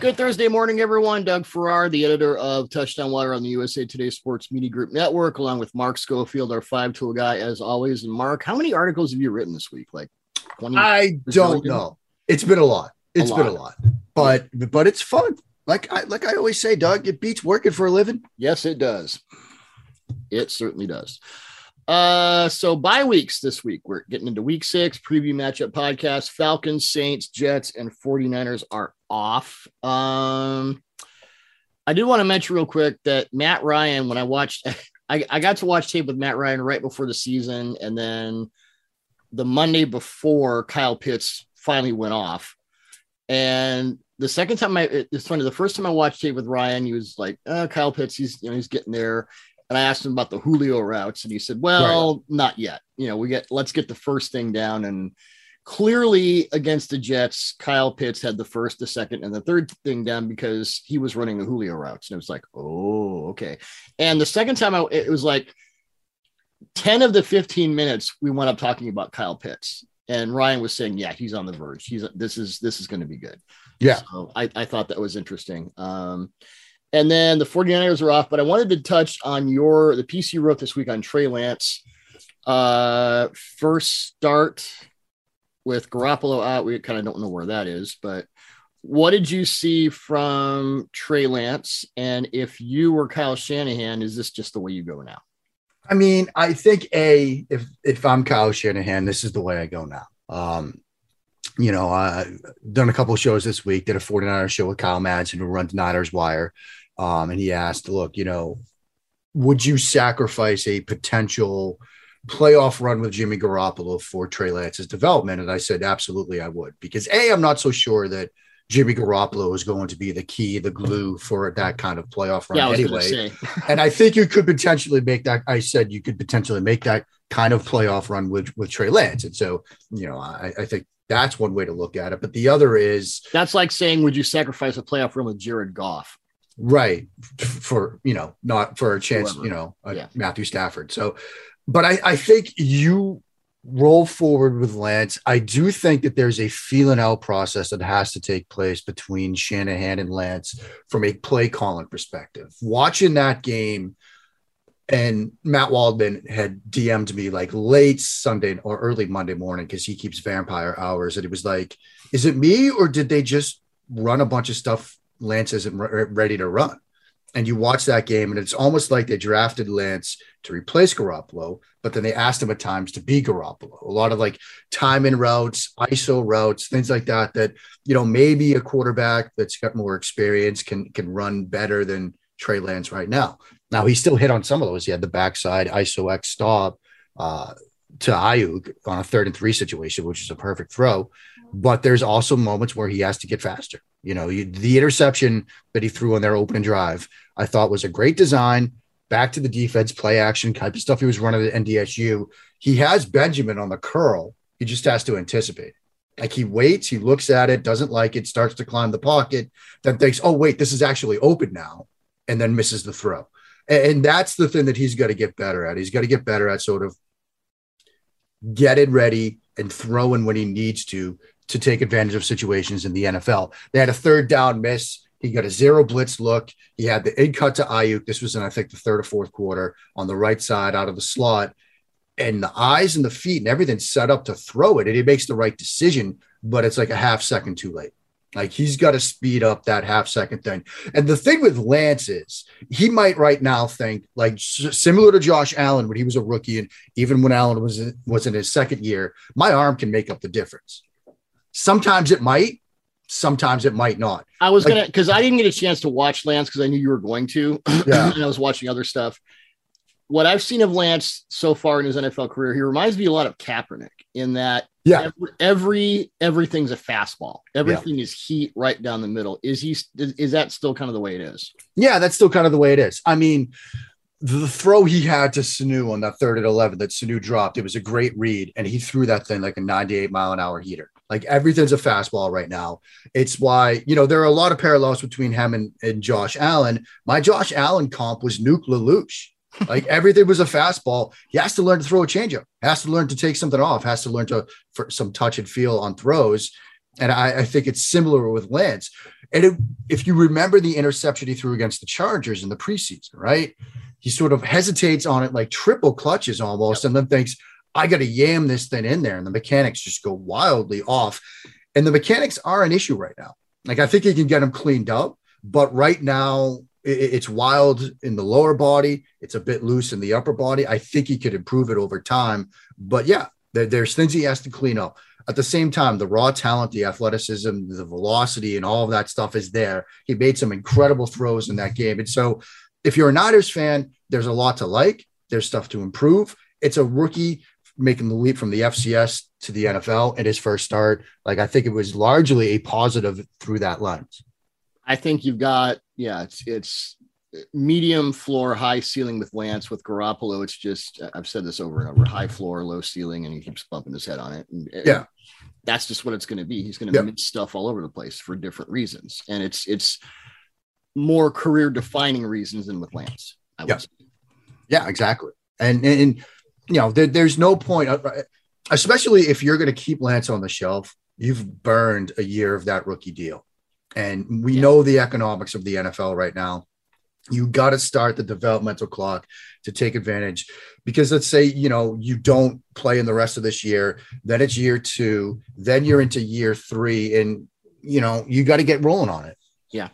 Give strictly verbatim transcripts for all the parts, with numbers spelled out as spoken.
Good Thursday morning, everyone. Doug Farrar, the editor of Touchdown Water on the U S A Today Sports Media Group Network, along with Mark Schofield, our five-tool guy, as always. And Mark, how many articles have you written this week? Like twenty? I don't know. It's been a lot. It's been a lot. But but it's fun. Like I like I always say, Doug, it beats working for a living. Yes, it does. It certainly does. Uh, so bye weeks this week. We're getting into week six, preview matchup podcast. Falcons, Saints, Jets, and 49ers are off. Um, I did want to mention real quick that Matt Ryan, when I watched, I, I got to watch tape with Matt Ryan right before the season. And then the Monday before, Kyle Pitts finally went off. And the second time I, it's funny, the first time I watched tape with Ryan, he was like, oh, Kyle Pitts, he's, you know, he's getting there. And I asked him about the Julio routes, and he said, well, right. not yet. You know, we get, let's get the first thing down. And clearly against the Jets, Kyle Pitts had the first, the second, and the third thing down because he was running the Julio routes. And it was like, oh, okay. And the second time I, it was like ten of the fifteen minutes we wound up talking about Kyle Pitts. And Ryan was saying, yeah, he's on the verge. He's, this is, this is going to be good. Yeah. So I, I thought that was interesting. Um, And then the 49ers are off, but I wanted to touch on your, the piece you wrote this week on Trey Lance. Uh, first start with Garoppolo out. We kind of don't know where that is, but what did you see from Trey Lance? And if you were Kyle Shanahan, is this just the way you go now? I mean, I think a, if, if I'm Kyle Shanahan, this is the way I go now. Um, You know, I've uh, done a couple of shows this week, did a 49ers show with Kyle Madsen who runs Niners Wire. Um, and he asked, look, you know, would you sacrifice a potential playoff run with Jimmy Garoppolo for Trey Lance's development? And I said, absolutely, I would. Because, A, I'm not so sure that Jimmy Garoppolo is going to be the key, the glue for that kind of playoff run yeah, anyway. And I think you could potentially make that. I said you could potentially make that kind of playoff run with, with Trey Lance. And so, you know, I, I think. That's one way to look at it. But the other is that's like saying, would you sacrifice a playoff run with Jared Goff? Right. For, you know, not for a chance, Whoever. you know, yeah. Matthew Stafford. So, but I, I think you roll forward with Lance. I do think that there's a feeling out process that has to take place between Shanahan and Lance from a play calling perspective. Watching that game. And Matt Waldman had D M'd me like late Sunday or early Monday morning because he keeps vampire hours. And it was like, is it me or did they just run a bunch of stuff Lance isn't re- ready to run? And you watch that game and it's almost like they drafted Lance to replace Garoppolo, but then they asked him at times to be Garoppolo. A lot of like time in routes, I S O routes, things like that, that, you know, maybe a quarterback that's got more experience can can run better than Trey Lance right now. Now, he still hit on some of those. He had the backside I S O X stop uh, to Ayuk on a third and three situation, which is a perfect throw. But there's also moments where he has to get faster. You know, you, the interception that he threw on their opening drive, I thought was a great design, back to the defense, play action type of stuff he was running at N D S U. He has Benjamin on the curl. He just has to anticipate. Like he waits, he looks at it, doesn't like it, starts to climb the pocket, then thinks, oh, wait, this is actually open now, and then misses the throw. And that's the thing that he's got to get better at. He's got to get better at sort of getting ready and throwing when he needs to, to take advantage of situations in the N F L. They had a third down miss. He got a zero blitz look. He had the in cut to Ayuk. This was in, I think, the third or fourth quarter on the right side out of the slot. And the eyes and the feet and everything set up to throw it. And he makes the right decision, but it's like a half second too late. Like he's got to speed up that half second thing. And the thing with Lance is he might right now think like similar to Josh Allen when he was a rookie. And even when Allen was in, was in his second year, my arm can make up the difference. Sometimes it might, sometimes it might not. I was like, going to, cause I didn't get a chance to watch Lance cause I knew you were going to, yeah. And I was watching other stuff. What I've seen of Lance so far in his N F L career, he reminds me a lot of Kaepernick in that yeah. every, every everything's a fastball. Everything yeah. is heat right down the middle. Is he? Is that still kind of the way it is? Yeah, that's still kind of the way it is. I mean, the throw he had to Sanu on that third and eleven that Sanu dropped, it was a great read, and he threw that thing like a ninety-eight mile an hour heater. Like everything's a fastball right now. It's why, you know, there are a lot of parallels between him and, and Josh Allen. My Josh Allen comp was Nuke LaLoosh. Like everything was a fastball. He has to learn to throw a changeup, has to learn to take something off, has to learn to for some touch and feel on throws. And I, I think it's similar with Lance. And it, if you remember the interception he threw against the Chargers in the preseason, right? He sort of hesitates on it, like triple clutches almost, yep. and then thinks, I got to yam this thing in there. And the mechanics just go wildly off. And the mechanics are an issue right now. Like, I think he can get them cleaned up, but right now it, it's wild in the lower body. It's a bit loose in the upper body. I think he could improve it over time, but yeah, there, there's things he has to clean up. At the same time, the raw talent, the athleticism, the velocity, and all of that stuff is there. He made some incredible throws in that game. And so if you're a Niners fan, there's a lot to like. There's stuff to improve. It's a rookie making the leap from the F C S to the N F L at his first start. Like, I think it was largely a positive through that lens. I think you've got, yeah, it's, it's medium floor, high ceiling with Lance. With Garoppolo, it's just, I've said this over and over, high floor, low ceiling, and he keeps bumping his head on it. And, yeah. That's just what it's going to be. He's going to yeah. miss stuff all over the place for different reasons. And it's, it's more career defining reasons than with Lance. I would yeah. say. Yeah, exactly. And, and, and you know, there, there's no point, especially if you're going to keep Lance on the shelf, you've burned a year of that rookie deal. And we yeah. know the economics of the N F L right now. You got to start the developmental clock to take advantage, because let's say, you know, you don't play in the rest of this year, then it's year two, then you're into year three, and, you know, you got to get rolling on it. Yeah.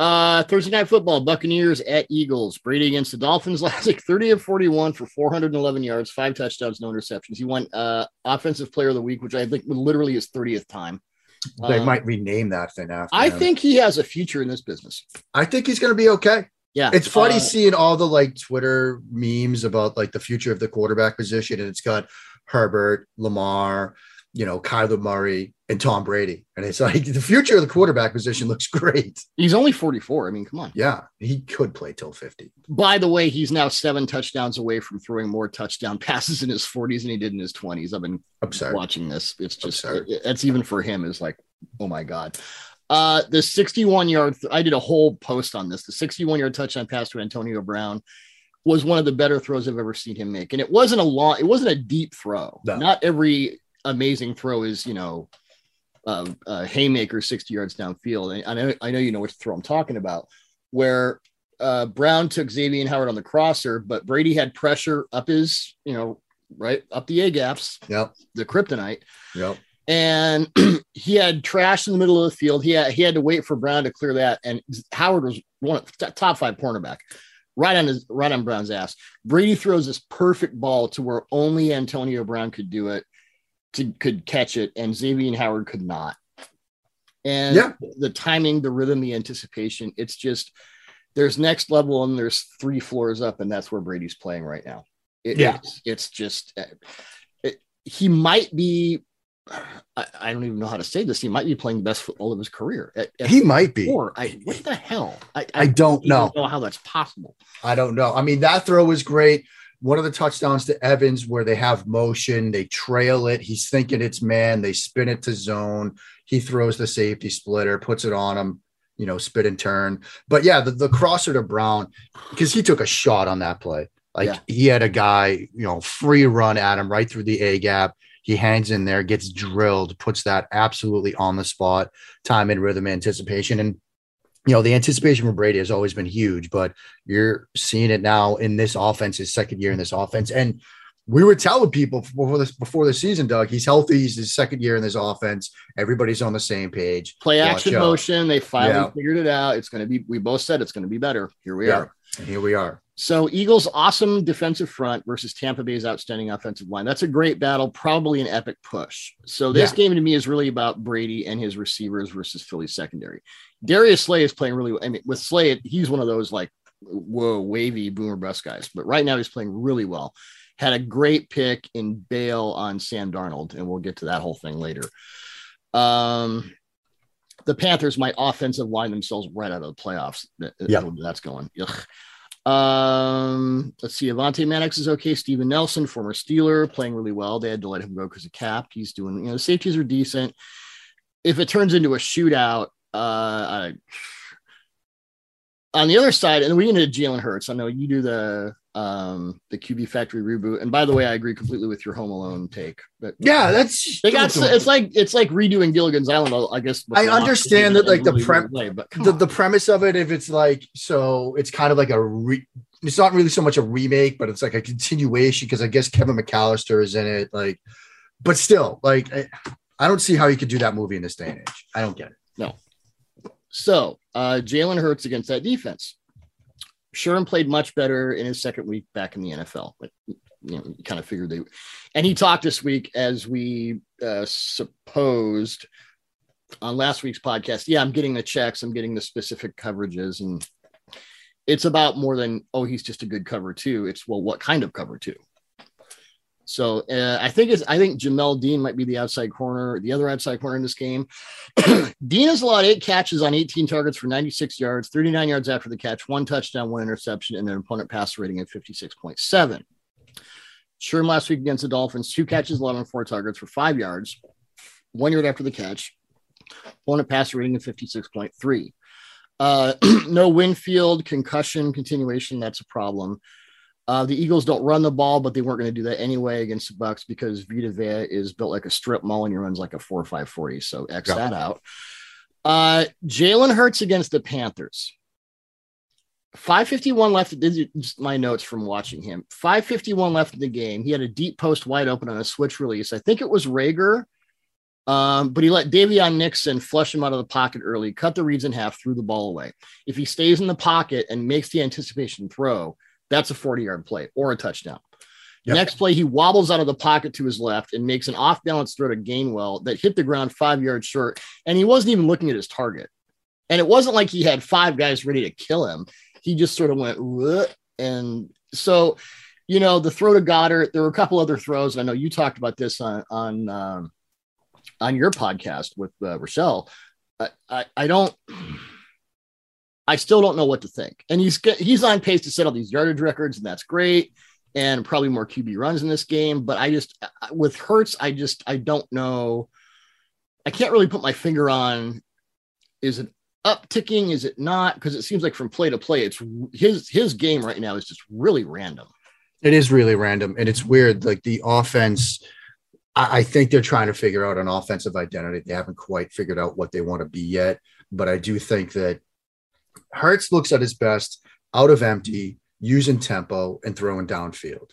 Uh, Thursday Night Football, Buccaneers at Eagles. Brady against the Dolphins last week, thirty of forty-one for four hundred eleven yards, five touchdowns, no interceptions. He won uh, Offensive Player of the Week, which I think literally his thirtieth time. They um, might rename that thing after I him. Think he has a future in this business. I think he's going to be okay. Yeah. It's funny uh, seeing all the like Twitter memes about like the future of the quarterback position. And it's got Herbert, Lamar, you know, Kyler Murray, and Tom Brady. And it's like the future of the quarterback position looks great. He's only forty-four. I mean, come on. Yeah. He could play till fifty. By the way, he's now seven touchdowns away from throwing more touchdown passes in his forties than he did in his twenties. I've been Absurd. watching this. It's just, it, that's even for him is like, oh my God. Uh, the sixty-one yard, I did a whole post on this. The sixty-one yard touchdown pass to Antonio Brown was one of the better throws I've ever seen him make. And it wasn't a long, it wasn't a deep throw. No. Not every amazing throw is, you know, uh, uh haymaker sixty yards downfield. And I know, I know, you know, which throw I'm talking about, where uh, Brown took Xavien Howard on the crosser, but Brady had pressure up his, you know, right up the A gaps. Yep. The kryptonite. Yep. And he had trash in the middle of the field. He had, he had to wait for Brown to clear that. And Howard was one of the top five cornerback. Right on his, right on Brown's ass. Brady throws this perfect ball to where only Antonio Brown could do it, to, could catch it, and Xavien Howard could not. And yeah. the timing, the rhythm, the anticipation, it's just, there's next level and there's three floors up, and that's where Brady's playing right now. It, yeah. It's, it's just, it, he might be, I, I don't even know how to say this. He might be playing the best football of his career. At, at he might be. I, what the hell? I, I, I don't, don't know. know how that's possible. I don't know. I mean, that throw was great. One of the touchdowns to Evans where they have motion, they trail it. He's thinking it's man. They spin it to zone. He throws the safety splitter, puts it on him, you know, spit and turn. But yeah, the, the crosser to Brown, because he took a shot on that play. Like yeah. he had a guy, you know, free run at him right through the A gap. He hangs in there, gets drilled, puts that absolutely on the spot, time and rhythm, anticipation. And, you know, the anticipation from Brady has always been huge, but you're seeing it now in this offense, his second year in this offense. And we were telling people before this, before the season, Doug, he's healthy. He's his second year in this offense. Everybody's on the same page. Play action motion. They finally yeah. figured it out. It's going to be, we both said it's going to be better. Here we yeah. are. And here we are. So Eagles' awesome defensive front versus Tampa Bay's outstanding offensive line. That's a great battle, probably an epic push. So this yeah. game to me is really about Brady and his receivers versus Philly's secondary. Darius Slay is playing really well. I mean, with Slay, he's one of those like, whoa, wavy boomer bust guys. But right now he's playing really well. Had a great pick in bail on Sam Darnold, and we'll get to that whole thing later. Um, the Panthers might offensive line themselves right out of the playoffs. Yeah. That's going. Ugh. Um, let's see. Avonte Maddox is okay. Steven Nelson, former Steeler, playing really well. They had to let him go because of cap. He's doing, you know, the safeties are decent. If it turns into a shootout, Uh, I, on the other side, and we ended Jalen Hurts. I know you do the um the Q B Factory reboot. And by the way, I agree completely with your Home Alone take. But yeah, that's they got it's like it's like redoing Gilligan's Island. I guess I understand that, like, the really prep play, but the, the premise of it, if it's like, so it's kind of like a re- it's not really so much a remake, but it's like a continuation, because I guess Kevin McCallister is in it, like, but still, like, I, I don't see how you could do that movie in this day and age. I don't get it. No. So uh Jalen Hurts against that defense. Sherman played much better in his second week back in the N F L, but you know, you kind of figured they would. And he talked this week, as we uh, supposed on last week's podcast. Yeah, I'm getting the checks, I'm getting the specific coverages, and it's about more than, oh, he's just a good cover two. It's, well, what kind of cover two? So uh, I think it's I think Jamel Dean might be the outside corner, the other outside corner in this game. Dean has allowed eight catches on eighteen targets for ninety-six yards, thirty-nine yards after the catch, one touchdown, one interception, and an opponent pass rating of fifty-six point seven. Sherman last week against the Dolphins, two catches allowed on four targets for five yards, one yard after the catch, opponent pass rating of fifty-six point three. Uh, no Winfield, concussion continuation, that's a problem. Uh, the Eagles don't run the ball, but they weren't going to do that anyway against the Bucs, because Vita Vea is built like a strip mall and he runs like a four five forty. So X yeah. that out. Uh, Jalen Hurts against the Panthers. five fifty-one left. This is just my notes from watching him. five fifty-one left in the game. He had a deep post wide open on a switch release. I think it was Rager, um, but he let Davion Nixon flush him out of the pocket early, cut the reads in half, threw the ball away. If he stays in the pocket and makes the anticipation throw, that's a forty-yard play or a touchdown. Yep. Next play, he wobbles out of the pocket to his left and makes an off-balance throw to Gainwell that hit the ground five yards short, and he wasn't even looking at his target. And it wasn't like he had five guys ready to kill him. He just sort of went, and so, you know, the throw to Goddard, there were a couple other throws, and I know you talked about this on on, um, on your podcast with uh, Rochelle. I, I, I don't... I still don't know what to think. And he's he's on pace to set all these yardage records, and that's great. And probably more Q B runs in this game. But I just, with Hurts, I just, I don't know. I can't really put my finger on, is it upticking? Is it not? Because it seems like from play to play, it's his, his game right now is just really random. It is really random. And it's weird. Like the offense, I, I think they're trying to figure out an offensive identity. They haven't quite figured out what they want to be yet. But I do think that Hurts looks at his best out of empty, using tempo and throwing downfield.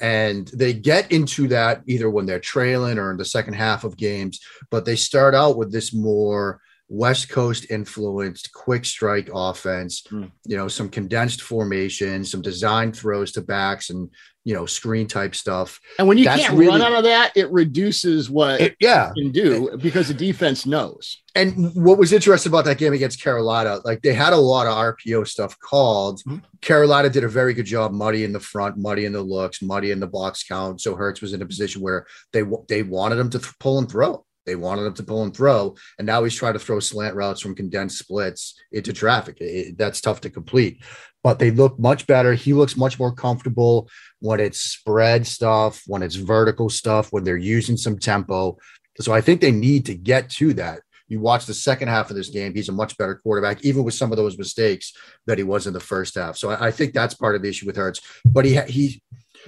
And they get into that either when they're trailing or in the second half of games, but they start out with this more West Coast influenced quick strike offense, mm. you know, some condensed formations, some design throws to backs and, you know, screen type stuff. And when you That's can't really, run out of that, it reduces what it yeah. you can do, because the defense knows. And what was interesting about that game against Carolina, like they had a lot of R P O stuff called. Mm-hmm. Carolina did a very good job muddying the front, muddying the looks, muddying the box count. So Hurts was in a position where they they wanted him to th- pull and throw. They wanted him to pull and throw, and now he's trying to throw slant routes from condensed splits into traffic. It, that's tough to complete, but they look much better. He looks much more comfortable when it's spread stuff, when it's vertical stuff, when they're using some tempo. So I think they need to get to that. You watch the second half of this game, he's a much better quarterback, even with some of those mistakes that he was in the first half. So I, I think that's part of the issue with Hurts, but he he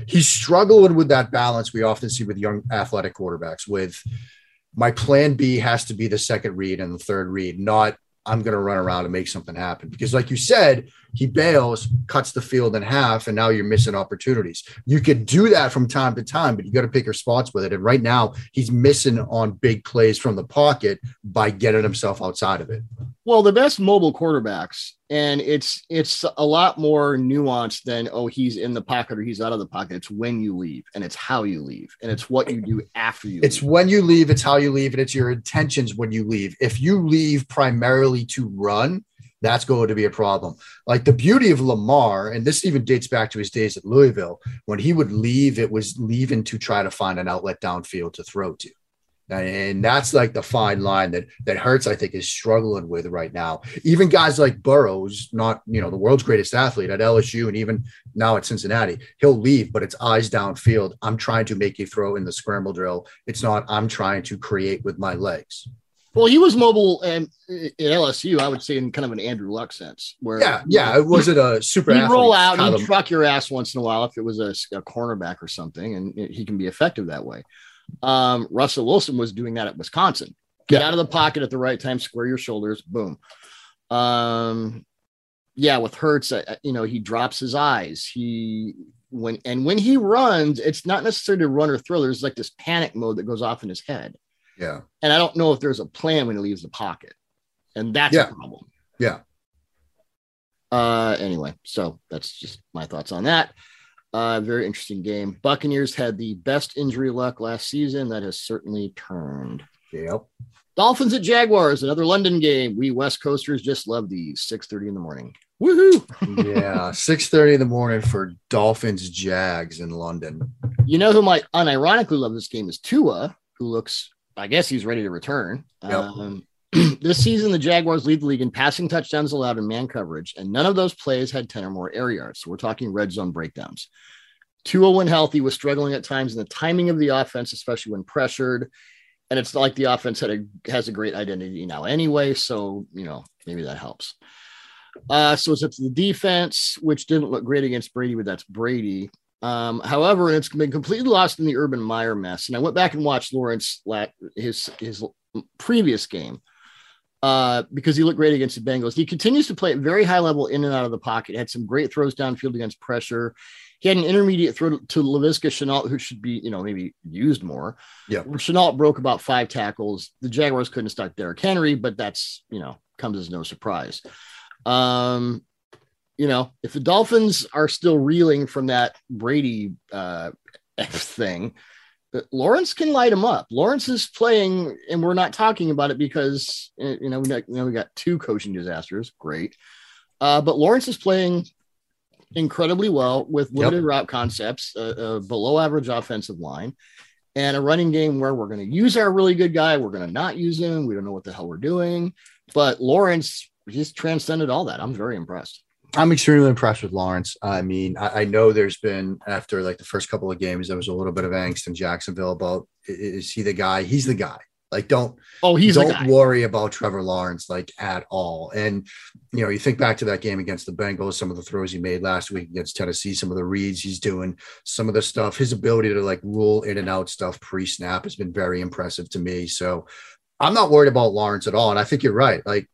he's struggling with that balance we often see with young athletic quarterbacks with, my plan B has to be the second read and the third read, not I'm going to run around and make something happen. Because like you said, he bails, cuts the field in half, and now you're missing opportunities. You could do that from time to time, but you got to pick your spots with it. And right now he's missing on big plays from the pocket by getting himself outside of it. Well, the best mobile quarterbacks, and it's, it's a lot more nuanced than, oh, he's in the pocket or he's out of the pocket. It's when you leave, and it's how you leave, and it's what you do after you It's leave. When you leave, it's how you leave, and it's your intentions when you leave. If you leave primarily to run, that's going to be a problem. Like the beauty of Lamar, and this even dates back to his days at Louisville, when he would leave, it was leaving to try to find an outlet downfield to throw to. And that's like the fine line that that Hurts, I think, is struggling with right now. Even guys like Burrow, who's not, you know, the world's greatest athlete at L S U and even now at Cincinnati, he'll leave, but it's eyes downfield. I'm trying to make you throw in the scramble drill. It's not I'm trying to create with my legs. Well, he was mobile and in L S U, I would say, in kind of an Andrew Luck sense. Where yeah, yeah, it wasn't a super. You roll out, column. You truck your ass once in a while if it was a, a cornerback or something, and it, he can be effective that way. Um, Russell Wilson was doing that at Wisconsin. Get yeah. out of the pocket at the right time, square your shoulders, boom. Um, yeah, with Hurts, uh, you know, he drops his eyes. He when and when he runs, it's not necessarily a runner thriller. It's like this panic mode that goes off in his head. Yeah. And I don't know if there's a plan when he leaves the pocket. And that's yeah. a problem. Yeah. Uh, anyway, so that's just my thoughts on that. Uh, very interesting game. Buccaneers had the best injury luck last season. That has certainly turned. Yep. Dolphins at Jaguars, another London game. We West Coasters just love these. six thirty in the morning. Woohoo. Yeah, six thirty in the morning for Dolphins Jags in London. You know who might unironically love this game is Tua, who looks – I guess he's ready to return. Yep. Um, this season, the Jaguars lead the league in passing touchdowns allowed in man coverage, and none of those plays had ten or more air yards. So we're talking red zone breakdowns. Tua, when healthy, was struggling at times in the timing of the offense, especially when pressured. And it's like the offense had a, has a great identity now anyway. So, you know, maybe that helps. Uh, so it's up to the defense, which didn't look great against Brady, but that's Brady. Um, however, it's been completely lost in the Urban Meyer mess. And I went back and watched Lawrence his his previous game uh, because he looked great against the Bengals. He continues to play at very high level in and out of the pocket. Had some great throws downfield against pressure. He had an intermediate throw to Laviska Shenault, who should be, you know, maybe used more. Yeah, Shenault broke about five tackles. The Jaguars couldn't stop Derrick Henry, but that's, you know, comes as no surprise. Um, You know, if the Dolphins are still reeling from that Brady uh, thing, Lawrence can light him up. Lawrence is playing, and we're not talking about it because, you know, we got, you know, we got two coaching disasters. Great. Uh, but Lawrence is playing incredibly well with limited yep. route concepts, a, a below average offensive line, and a running game where we're going to use our really good guy. We're going to not use him. We don't know what the hell we're doing. But Lawrence, he's transcended all that. I'm very impressed. I'm extremely impressed with Lawrence. I mean, I, I know there's been, after like the first couple of games, there was a little bit of angst in Jacksonville about, is he the guy? He's the guy. Like, don't, oh, he's don't worry about Trevor Lawrence, like, at all. And, you know, you think back to that game against the Bengals, some of the throws he made last week against Tennessee, some of the reads he's doing, some of the stuff, his ability to like roll in and out stuff pre-snap has been very impressive to me. So I'm not worried about Lawrence at all. And I think you're right. Like,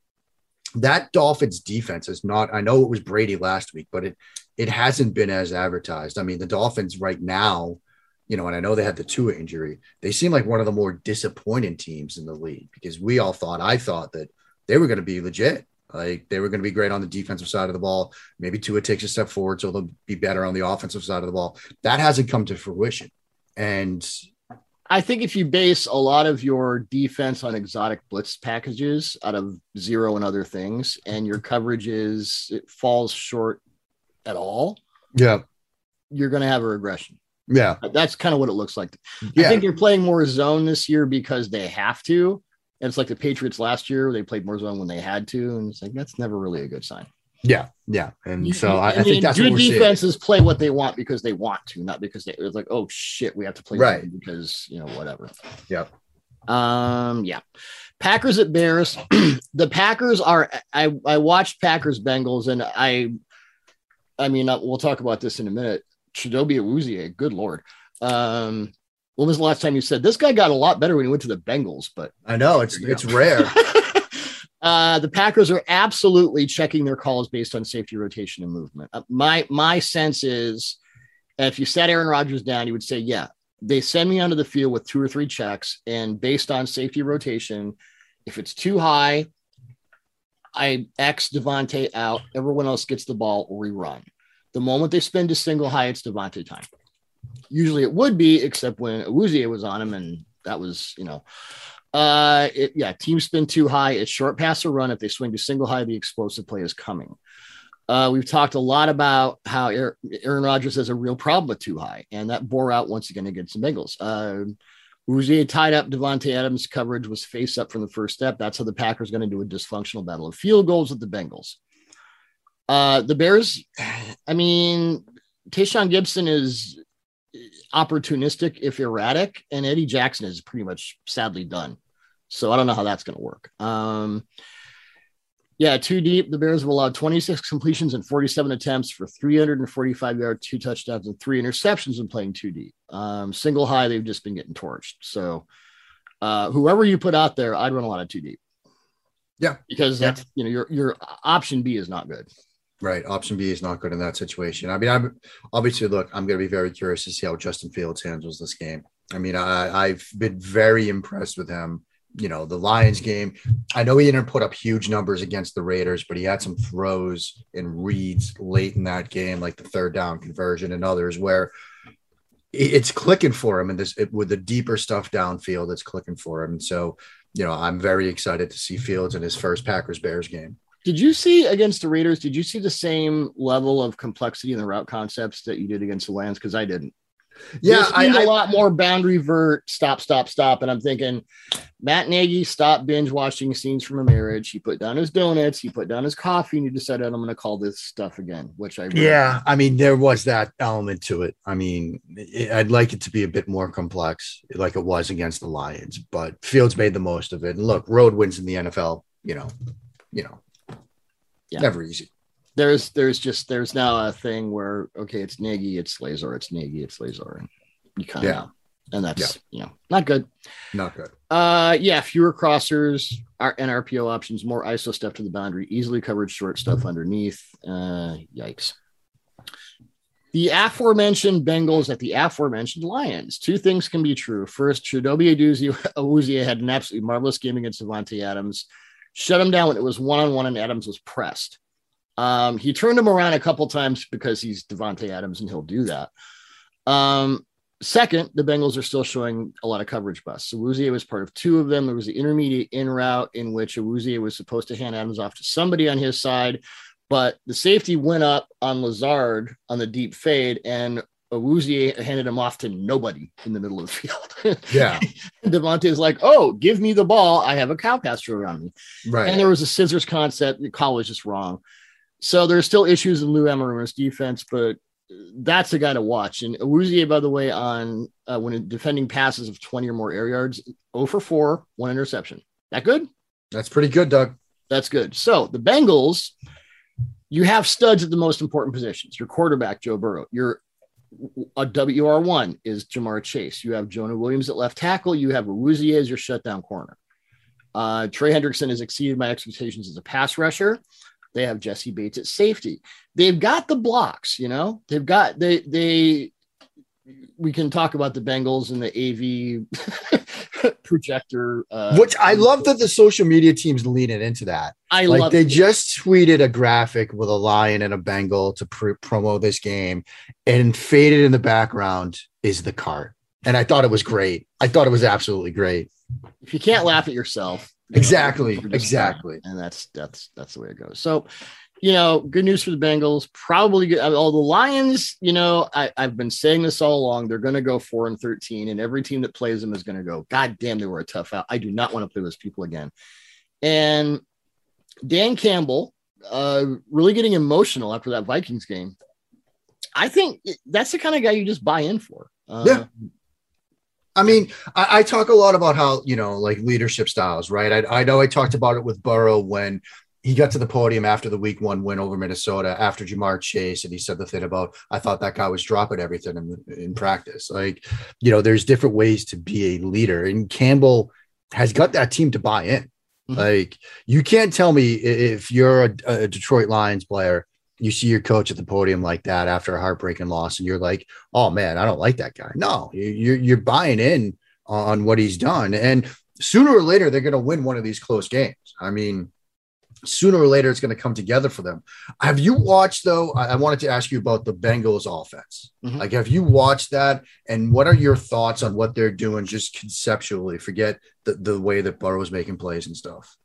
that Dolphins defense is not, I know it was Brady last week, but it, it hasn't been as advertised. I mean, the Dolphins right now, you know, and I know they had the Tua injury, they seem like one of the more disappointing teams in the league because we all thought, I thought that they were going to be legit. Like they were going to be great on the defensive side of the ball. Maybe Tua takes a step forward, so they'll be better on the offensive side of the ball. That hasn't come to fruition. And I think if you base a lot of your defense on exotic blitz packages out of zero and other things, and your coverage is, it falls short at all. Yeah. You're going to have a regression. Yeah. That's kind of what it looks like. Yeah. I think you're playing more zone this year because they have to. And it's like the Patriots last year, they played more zone when they had to. And it's like, that's never really a good sign. Yeah. Yeah. And you, so I, I mean, think that's good what we're defenses seeing. Play what they want because they want to, not because they, it's like, oh shit, we have to play right because, you know, whatever. Yeah. Um, yeah. Packers at Bears. The Packers are, I, I watched Packers Bengals and I, I mean, we'll talk about this in a minute. Chidobe Awuzie, good Lord. Um, when was the last time you said this guy got a lot better when he went to the Bengals, but I know it's, it's rare. Uh, the Packers are absolutely checking their calls based on safety rotation and movement. Uh, my my sense is, if you sat Aaron Rodgers down, you would say, yeah, they send me onto the field with two or three checks, and based on safety rotation, if it's too high, I X Devontae out, everyone else gets the ball, or we run. The moment they spend a single high, it's Devontae time. Usually it would be, except when Awuzie was on him, and that was, you know... Uh, it, yeah, team spin too high. It's short pass or run. If they swing to single high, the explosive play is coming. Uh, we've talked a lot about how Aaron Rodgers has a real problem with too high, and that bore out once again against the Bengals. Uh, Awuzie tied up Devontae Adams' coverage was face up from the first step. That's how the Packers going to do a dysfunctional battle of field goals with the Bengals. Uh, the Bears, I mean, Tayshaun Gibson is opportunistic if erratic, and Eddie Jackson is pretty much sadly done. So I don't know how that's going to work. Um, yeah, too deep. The Bears have allowed twenty-six completions and forty-seven attempts for three hundred forty-five yards, two touchdowns, and three interceptions in playing too deep. Um, single high, they've just been getting torched. So uh, whoever you put out there, I'd run a lot of too deep. Yeah. Because that's, you know, your your option B is not good. Right. Option B is not good in that situation. I mean, I'm obviously, look, I'm going to be very curious to see how Justin Fields handles this game. I mean, I, I've been very impressed with him. You know, the Lions game, I know he didn't put up huge numbers against the Raiders, but he had some throws and reads late in that game, like the third down conversion and others where it's clicking for him. And this it, with the deeper stuff downfield, it's clicking for him. And so, you know, I'm very excited to see Fields in his first Packers Bears game. Did you see against the Raiders? Did you see the same level of complexity in the route concepts that you did against the Lions? Cause I didn't. Yeah, I, I a lot more boundary vert, stop, stop, stop. And I'm thinking, Matt Nagy stopped binge watching scenes from a marriage. He put down his donuts. He put down his coffee. And he decided, I'm going to call this stuff again, which I really yeah. Like. I mean, there was that element to it. I mean, it, I'd like it to be a bit more complex, like it was against the Lions. But Fields made the most of it. And look, road wins in the N F L. You know, you know, yeah. Never easy. There's there's just there's now a thing where, OK, it's Nagy, it's Lazor, it's Nagy, it's Lazor. You kind of yeah. know. And that's, yeah. you know, not good. Not good. Uh, yeah. Fewer crossers and R P O options, more I S O stuff to the boundary, easily covered short stuff underneath. Uh, yikes. The aforementioned Bengals at the aforementioned Lions. Two things can be true. First, Chidobe Awuzie had an absolutely marvelous game against Davante Adams. Shut him down when it was one-on-one and Adams was pressed. Um, he turned him around a couple times because he's Davante Adams and he'll do that. Um, second, the Bengals are still showing a lot of coverage busts. Awuzie was part of two of them. There was the intermediate in route in which Awuzie was supposed to hand Adams off to somebody on his side, but the safety went up on Lazard on the deep fade and Awuzie handed him off to nobody in the middle of the field. Yeah. Devontae's like, oh, give me the ball. I have a cowcaster around me. Right. And there was a scissors concept. The call was just wrong. So there's still issues in Lou Amaruma's defense, but that's a guy to watch. And Awuzie, by the way, on uh, when defending passes of twenty or more air yards, zero for four, one interception. That good? That's pretty good, Doug. That's good. So the Bengals, you have studs at the most important positions. Your quarterback, Joe Burrow. Your a W R one is Jamar Chase. You have Jonah Williams at left tackle. You have Awuzie as your shutdown corner. Uh, Trey Hendrickson has exceeded my expectations as a pass rusher. They have Jesse Bates at safety. They've got the blocks, you know, they've got, they, they, we can talk about the Bengals and the A V projector. Uh, Which I love that the social media team's leaning into that. I like love They it. Just tweeted a graphic with a lion and a Bengal to pr- promo this game, and faded in the background is the cart. And I thought it was great. I thought it was absolutely great. If you can't laugh at yourself. You exactly. Know, exactly. And that's, that's, that's the way it goes. So, you know, good news for the Bengals, probably good. I mean, all the Lions, you know, I, I've been saying this all along. They're going to go four and 13 and every team that plays them is going to go, God damn, they were a tough out. I do not want to play those people again. And Dan Campbell uh, really getting emotional after that Vikings game. I think that's the kind of guy you just buy in for. Uh, yeah. I mean, I, I talk a lot about how, you know, like leadership styles, right? I, I know I talked about it with Burrow when he got to the podium after the week one win over Minnesota after Jamar Chase. And he said the thing about, I thought that guy was dropping everything in, in practice. Like, you know, there's different ways to be a leader. And Campbell has got that team to buy in. Mm-hmm. Like, you can't tell me if you're a, a Detroit Lions player, you see your coach at the podium like that after a heartbreaking loss and you're like, oh man, I don't like that guy. No, you're, you're buying in on what he's done. And sooner or later, they're going to win one of these close games. I mean, sooner or later, it's going to come together for them. Have you watched though? I wanted to ask you about the Bengals offense. Mm-hmm. Like, have you watched that? And what are your thoughts on what they're doing? Just conceptually, forget the, the way that Burrow's making plays and stuff.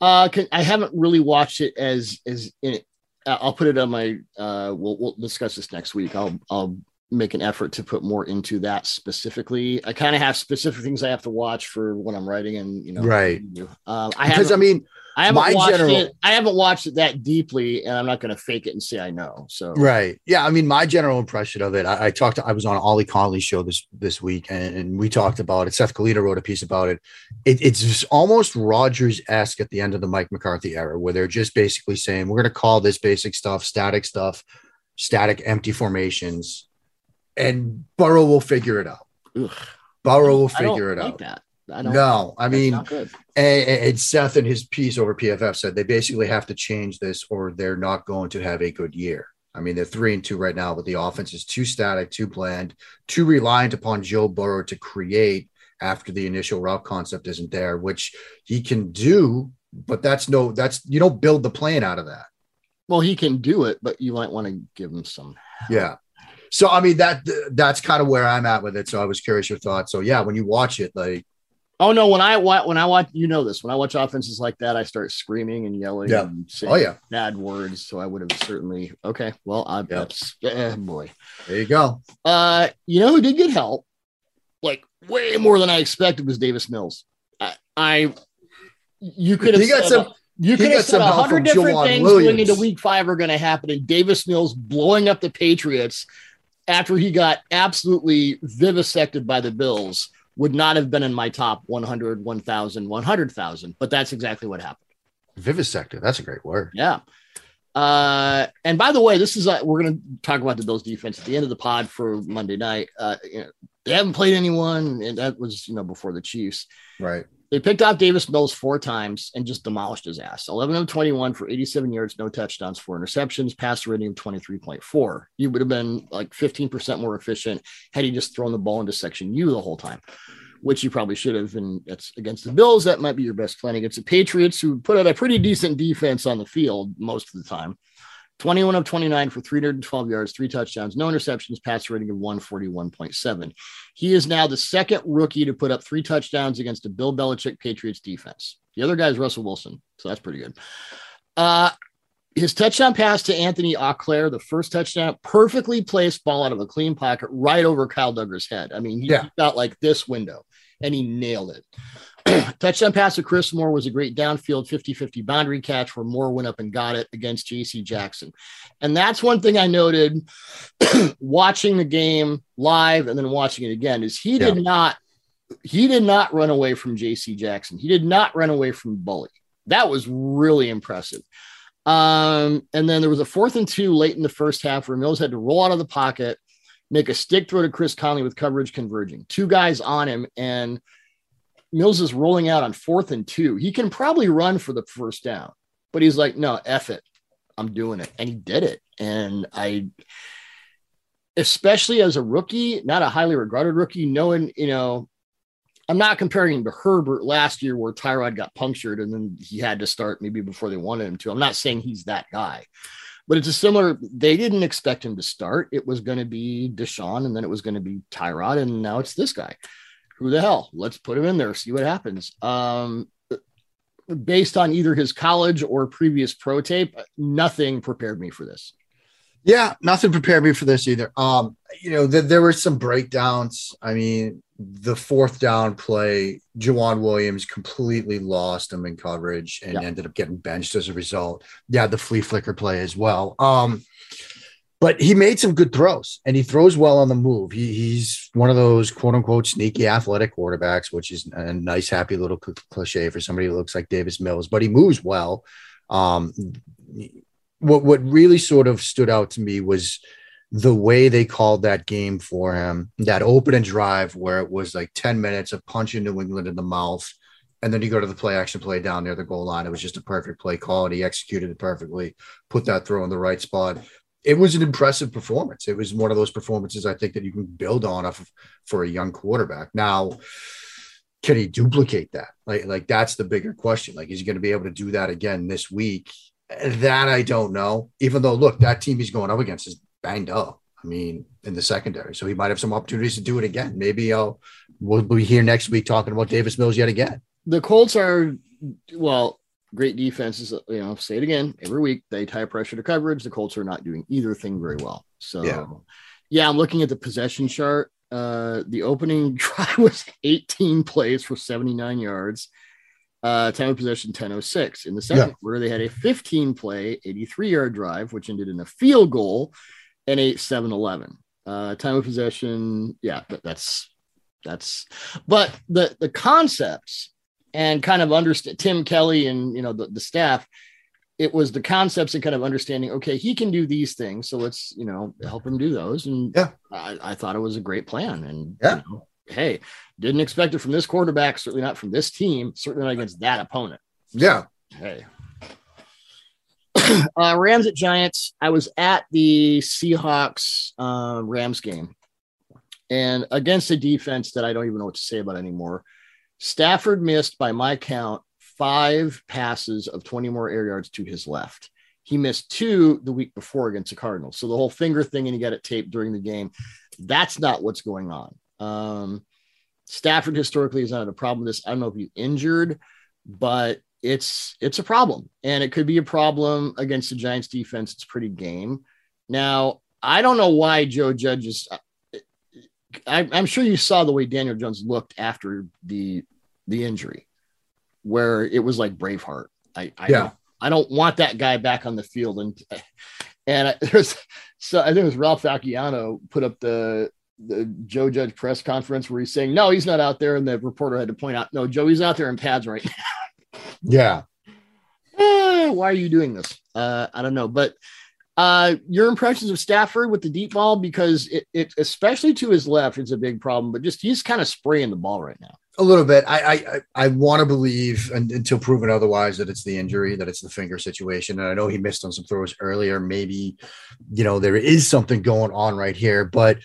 Uh, I haven't really watched it as, as in it. I'll put it on my, uh, we'll, we'll discuss this next week. I'll, I'll make an effort to put more into that specifically. I kind of have specific things I have to watch for when I'm writing and, you know, right. Um, I because I mean, I haven't my watched general, it. I haven't watched it that deeply, and I'm not going to fake it and say I know. So right, yeah. I mean, my general impression of it. I, I talked. To, I was on Ollie Conley's show this this week, and, and we talked about it. Seth Kalita wrote a piece about it. it it's almost Rodgers-esque at the end of the Mike McCarthy era, where they're just basically saying we're going to call this basic stuff static stuff, static empty formations, and Burrow will figure it out. Ugh. Burrow will figure it out. That. I don't, no, I mean, and, and Seth in his piece over P F F said they basically have to change this or they're not going to have a good year. I mean, they're three and two right now, but the offense is too static, too bland, too reliant upon Joe Burrow to create after the initial route concept isn't there, which he can do, but that's no, that's, you don't build the plan out of that. Well, he can do it, but you might want to give him some help. Yeah. So, I mean, that, that's kind of where I'm at with it. So I was curious your thoughts. So yeah, when you watch it, like, oh no! When I watch, when I watch, you know this. When I watch offenses like that, I start screaming and yelling yeah. and saying oh, yeah. bad words. So I would have certainly okay. Well, I bet. Yeah. Eh, boy, there you go. Uh, you know who did get help? Like way more than I expected was Davis Mills. I, I you could have. He got some. You could have said a hundred different Juwan things Williams. Going into Week Five are going to happen, and Davis Mills blowing up the Patriots after he got absolutely vivisected by the Bills. Would not have been in my top one hundred, one thousand, one hundred thousand, but that's exactly what happened. Vivisector. That's a great word. Yeah. Uh, and by the way, this is, uh, we're going to talk about the Bills defense at the end of the pod for Monday night. Uh, you know, they haven't played anyone. And that was, you know, before the Chiefs, right? They picked off Davis Mills four times and just demolished his ass. eleven of twenty-one for eighty-seven yards, no touchdowns, four interceptions, passer rating of twenty-three point four. He would have been like fifteen percent more efficient had he just thrown the ball into section U the whole time, which he probably should have. And that's against the Bills. That might be your best plan against the Patriots, who put out a pretty decent defense on the field most of the time. twenty-one of twenty-nine for three hundred twelve yards, three touchdowns, no interceptions, passer rating of one forty-one point seven. He is now the second rookie to put up three touchdowns against a Bill Belichick Patriots defense. The other guy is Russell Wilson, so that's pretty good. Uh, his touchdown pass to Anthony Auclair, the first touchdown, perfectly placed ball out of a clean pocket right over Kyle Duggar's head. I mean, he yeah. got like this window, and he nailed it. Touchdown pass to Chris Moore was a great downfield fifty-fifty boundary catch where Moore went up and got it against J C Jackson. And that's one thing I noted watching the game live and then watching it again is he did yeah. not, he did not run away from J C Jackson. He did not run away from Bully. That was really impressive. Um, and then there was a fourth and two late in the first half where Mills had to roll out of the pocket, make a stick throw to Chris Conley with coverage converging, two guys on him. And Mills is rolling out on fourth and two. He can probably run for the first down, but he's like, no, F it. I'm doing it. And he did it. And I, especially as a rookie, not a highly regarded rookie, knowing, you know, I'm not comparing him to Herbert last year where Tyrod got punctured and then he had to start maybe before they wanted him to. I'm not saying he's that guy, but it's a similar, they didn't expect him to start. It was going to be Deshaun and then it was going to be Tyrod. And now it's this guy. Who the hell? Let's put him in there, see what happens. Um, based on either his college or previous pro tape, nothing prepared me for this. Yeah, nothing prepared me for this either. Um, you know, th- there were some breakdowns. I mean, the fourth down play, Juwan Williams completely lost him in coverage and yeah. ended up getting benched as a result. Yeah, the flea flicker play as well. Um, But he made some good throws, and he throws well on the move. He, he's one of those quote-unquote sneaky athletic quarterbacks, which is a nice, happy little cl- cliche for somebody who looks like Davis Mills. But he moves well. Um, what what really sort of stood out to me was the way they called that game for him, that open and drive where it was like ten minutes of punching New England in the mouth, and then you go to the play-action play down near the goal line. It was just a perfect play call, and he executed it perfectly, put that throw in the right spot. It was an impressive performance. It was one of those performances I think that you can build on off of, for a young quarterback. Now, can he duplicate that? Like, like that's the bigger question. Like, is he going to be able to do that again this week? That I don't know. Even though, look, that team he's going up against is banged up. I mean, in the secondary, so he might have some opportunities to do it again. Maybe I'll we'll be here next week talking about Davis Mills yet again. The Colts are well. Great defenses, you know, say it again, every week, they tie pressure to coverage. The Colts are not doing either thing very well. So, yeah, yeah I'm looking at the possession chart. Uh, the opening drive was eighteen plays for seventy-nine yards. Uh, time of possession, ten oh six. In the second yeah. quarter, they had a fifteen-play, eighty-three-yard drive, which ended in a field goal, and a seven eleven. Uh, time of possession, yeah, that, that's that's. But the the concepts and kind of understand Tim Kelly and you know the, the staff. It was the concepts and kind of understanding, okay, he can do these things. So let's, you know, help him do those. And yeah. I, I thought it was a great plan. And yeah. you know, hey, didn't expect it from this quarterback. Certainly not from this team. Certainly not against that opponent. Yeah. Hey. uh, Rams at Giants. I was at the Seahawks uh, Rams game, and against a defense that I don't even know what to say about anymore. Stafford missed, by my count, five passes of twenty more air yards to his left. He missed two the week before against the Cardinals. So the whole finger thing, and he got it taped during the game. That's not what's going on. Um, Stafford historically is not a problem with this. I don't know if he's injured, but it's, it's a problem, and it could be a problem against the Giants defense. It's pretty game. Now, I don't know why Joe Judge is, I, I'm sure you saw the way Daniel Jones looked after the, the injury, where it was like Braveheart. I I, yeah. don't, I don't want that guy back on the field. And and I, there's so I think it was Ralph Facciano put up the the Joe Judge press conference where he's saying no, he's not out there, and the reporter had to point out no, Joey's out there in pads right now. Yeah. Eh, why are you doing this? Uh, I don't know, but uh, your impressions of Stafford with the deep ball, because it, it especially to his left is a big problem. But just he's kind of spraying the ball right now. A little bit. I I, I want to believe, and until proven otherwise, that it's the injury, that it's the finger situation. And I know he missed on some throws earlier. Maybe, you know, there is something going on right here. But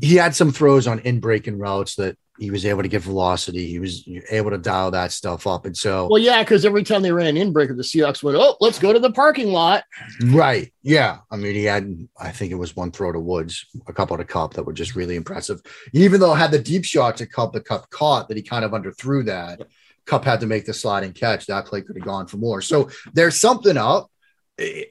he had some throws on in-breaking routes that he was able to get velocity. He was able to dial that stuff up. And so, well, yeah, because every time they ran an in-breaker, the Seahawks went, oh, let's go to the parking lot. Right. Yeah. I mean, he had, I think it was one throw to Woods, a couple to Cup that were just really impressive. Even though I had the deep shot to Cup, the Cup caught that he kind of underthrew that. Yep. Cup had to make the sliding catch. That play could have gone for more. So there's something up.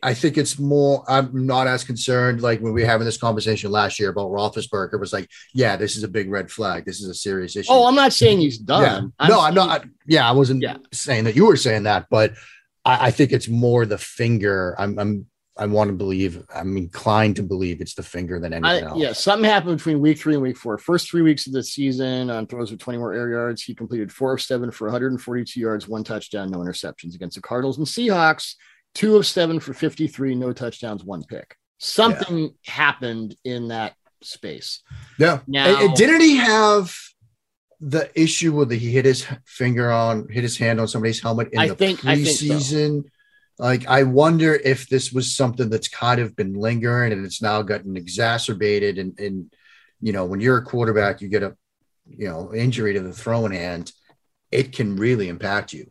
I think it's more, I'm not as concerned. Like when we were having this conversation last year about Roethlisberger, it was like, yeah, this is a big red flag. This is a serious issue. Oh, I'm not saying he's done. Yeah. I'm no, I'm not. I, yeah. I wasn't yeah. saying that you were saying that, but I, I think it's more the finger. I'm, I'm, I want to believe, I'm inclined to believe it's the finger than anything I, else. Yeah. Something happened between week three and week four. First three weeks of the season on throws with twenty more air yards. He completed four of seven for one hundred forty-two yards, one touchdown, no interceptions against the Cardinals and Seahawks. Two of seven for fifty-three, no touchdowns, one pick. Something yeah. happened in that space. Yeah. Now, and, and didn't he have the issue where he hit his finger on, hit his hand on somebody's helmet in I the think, preseason? I think so. Like, I wonder if this was something that's kind of been lingering and it's now gotten exacerbated. And, and you know, when you're a quarterback, you get a, you know, injury to the throwing hand, it can really impact you.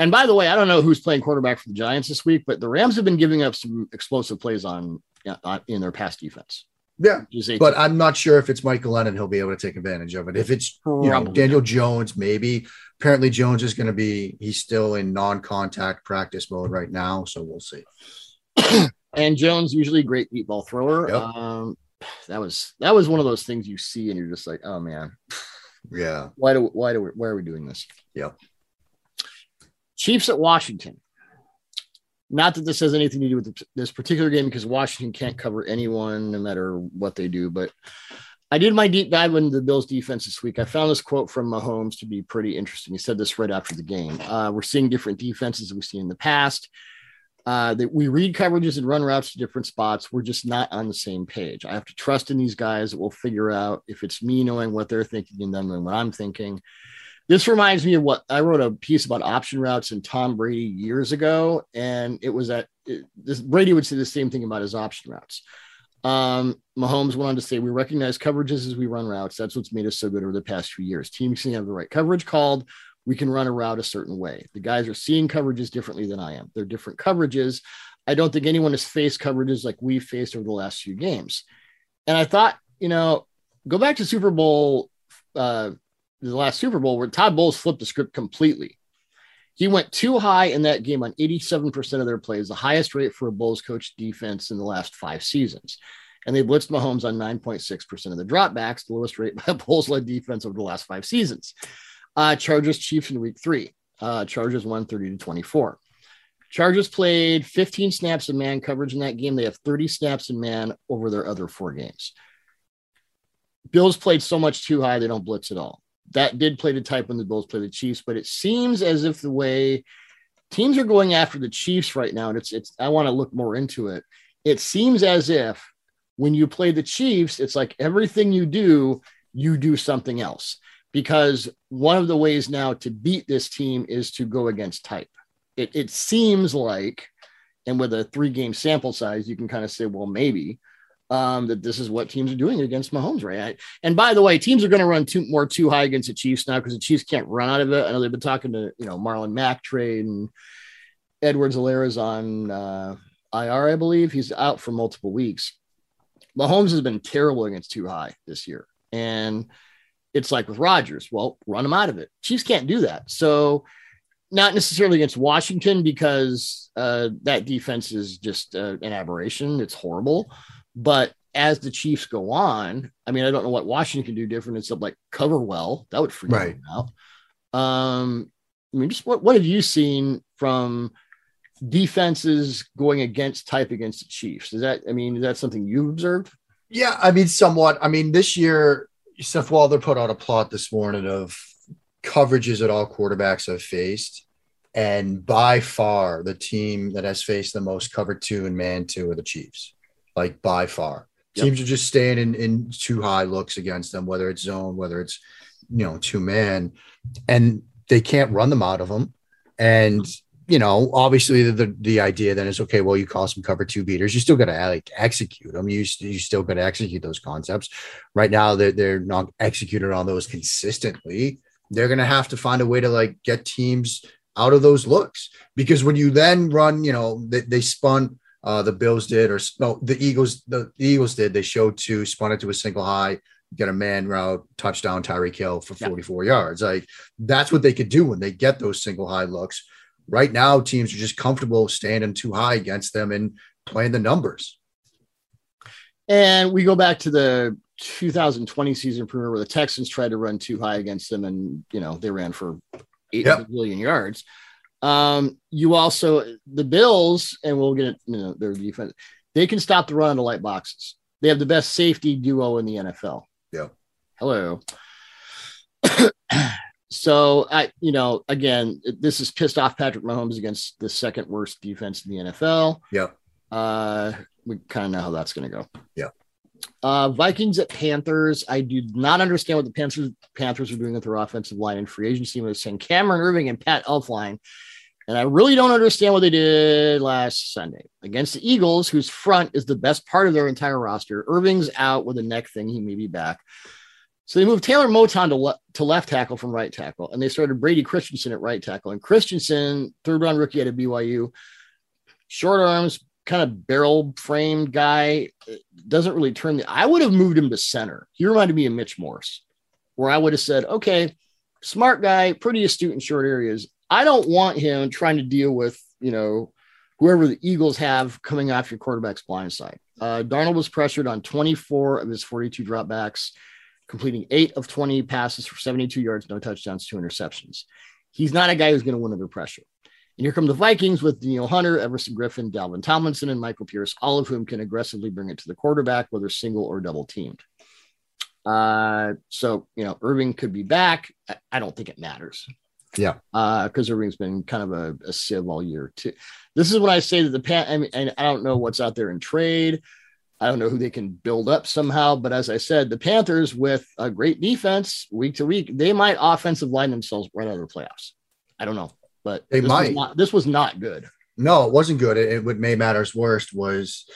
And by the way, I don't know who's playing quarterback for the Giants this week, but the Rams have been giving up some explosive plays on, on in their pass defense. Yeah, but I'm not sure if it's Michael Lennon he'll be able to take advantage of it. If it's you know, Daniel Jones, maybe. Apparently Jones is going to be – he's still in non-contact practice mode right now, so we'll see. And Jones, usually great deep ball thrower. Yep. Um, that was that was one of those things you see and you're just like, oh, man. Yeah. Why do why do we, why are we doing this? Yep. Chiefs at Washington. Not that this has anything to do with this particular game because Washington can't cover anyone no matter what they do. But I did my deep dive into the Bills defense this week. I found this quote from Mahomes to be pretty interesting. He said this right after the game. Uh, we're seeing different defenses that we've seen in the past. Uh, that we read coverages and run routes to different spots. We're just not on the same page. I have to trust in these guys that we'll figure out if it's me knowing what they're thinking and them knowing what I'm thinking. This reminds me of what I wrote a piece about option routes and Tom Brady years ago. And it was that it, this, Brady would say the same thing about his option routes. Um, Mahomes went on to say, we recognize coverages as we run routes. That's what's made us so good over the past few years. Teams can have the right coverage called. We can run a route a certain way. The guys are seeing coverages differently than I am. They're different coverages. I don't think anyone has faced coverages like we've faced over the last few games. And I thought, you know, go back to Super Bowl, uh, the last Super Bowl where Todd Bowles flipped the script completely. He went too high in that game on eighty-seven percent of their plays, the highest rate for a Bowles coach defense in the last five seasons. And they blitzed Mahomes on nine point six percent of the dropbacks, the lowest rate by a Bowles led defense over the last five seasons. Uh, Chargers Chiefs in week three. Uh, Chargers won thirty to twenty-four. Chargers played fifteen snaps in man coverage in that game. They have thirty snaps in man over their other four games. Bills played so much too high, they don't blitz at all. That did play the type when the Bills play the Chiefs, but it seems as if the way teams are going after the Chiefs right now, and it's, it's, I want to look more into it. It seems as if when you play the Chiefs, it's like everything you do, you do something else, because one of the ways now to beat this team is to go against type. It, it seems like, and with a three game sample size, you can kind of say, well, maybe, Um, that this is what teams are doing against Mahomes, right? And by the way, teams are going to run two, more too high against the Chiefs now because the Chiefs can't run out of it. I know they've been talking to, you know, Marlon Mack trade, and Edwards-Helaire's on uh, I R, I believe. He's out for multiple weeks. Mahomes has been terrible against too high this year. And it's like with Rodgers, well, run him out of it. Chiefs can't do that. So not necessarily against Washington because uh, that defense is just uh, an aberration. It's horrible. But as the Chiefs go on, I mean, I don't know what Washington can do different except like cover well. That would freak right. me out. Um, I mean, just what, what have you seen from defenses going against type against the Chiefs? Is that, I mean, is that something you've observed? Yeah, I mean, somewhat. I mean, this year, Seth Wilder put out a plot this morning of coverages that all quarterbacks have faced. And by far, the team that has faced the most cover two and man two are the Chiefs. Like by far, yep. Teams are just staying in, in too high looks against them, whether it's zone, whether it's, you know, two man, and they can't run them out of them. And, you know, obviously the, the idea then is, okay, well, you call some cover two beaters. You still got to like execute them. You, you still got to execute those concepts. Right now they're, they're not executed on those consistently. They're going to have to find a way to like get teams out of those looks, because when you then run, you know, they, they spun, Uh, the Bills did, or no, the Eagles, the, the Eagles did. They showed two, spun it to a single high, get a man route, touchdown, Tyreek Hill for forty-four yeah. yards. Like that's what they could do when they get those single high looks. Right now, teams are just comfortable standing too high against them and playing the numbers. And we go back to the two thousand twenty season premiere where the Texans tried to run too high against them, and you know they ran for eight yep. billion yards. Um, you also, the Bills, and we'll get, you know, their defense, they can stop the run on the light boxes. They have the best safety duo in the N F L. Yeah. Hello. So I, you know, again, this is pissed off Patrick Mahomes against the second worst defense in the N F L. Yeah. Uh, we kind of know how that's going to go. Yeah. Uh, Vikings at Panthers. I do not understand what the Panthers, Panthers are doing with their offensive line and free agency. They're saying Cameron Irving and Pat Elflein. And I really don't understand what they did last Sunday against the Eagles, whose front is the best part of their entire roster. Irving's out with a neck thing. He may be back. So they moved Taylor Moton to, le- to left tackle from right tackle. And they started Brady Christensen at right tackle. And Christensen, third round rookie out of B Y U, short arms, kind of barrel framed guy, doesn't really turn the, I would have moved him to center. He reminded me of Mitch Morse, where I would have said, okay, smart guy, pretty astute in short areas. I don't want him trying to deal with, you know, whoever the Eagles have coming off your quarterback's blind side. Uh, Darnold was pressured on twenty-four of his forty-two dropbacks, completing eight of twenty passes for seventy-two yards, no touchdowns, two interceptions. He's not a guy who's going to win under pressure. And here come the Vikings with Danielle Hunter, Everson Griffin, Dalvin Tomlinson, and Michael Pierce, all of whom can aggressively bring it to the quarterback, whether single or double teamed. Uh, so, you know, Irving could be back. I, I don't think it matters. Yeah. Because uh, Irving's been kind of a, a sieve all year, too. This is when I say that the pan, I mean, and I don't know what's out there in trade. I don't know who they can build up somehow. But as I said, the Panthers, with a great defense week to week, they might offensive line themselves right out of the playoffs. I don't know. But they this might. Was not, this was not good. No, it wasn't good. It, it, what made matters worst was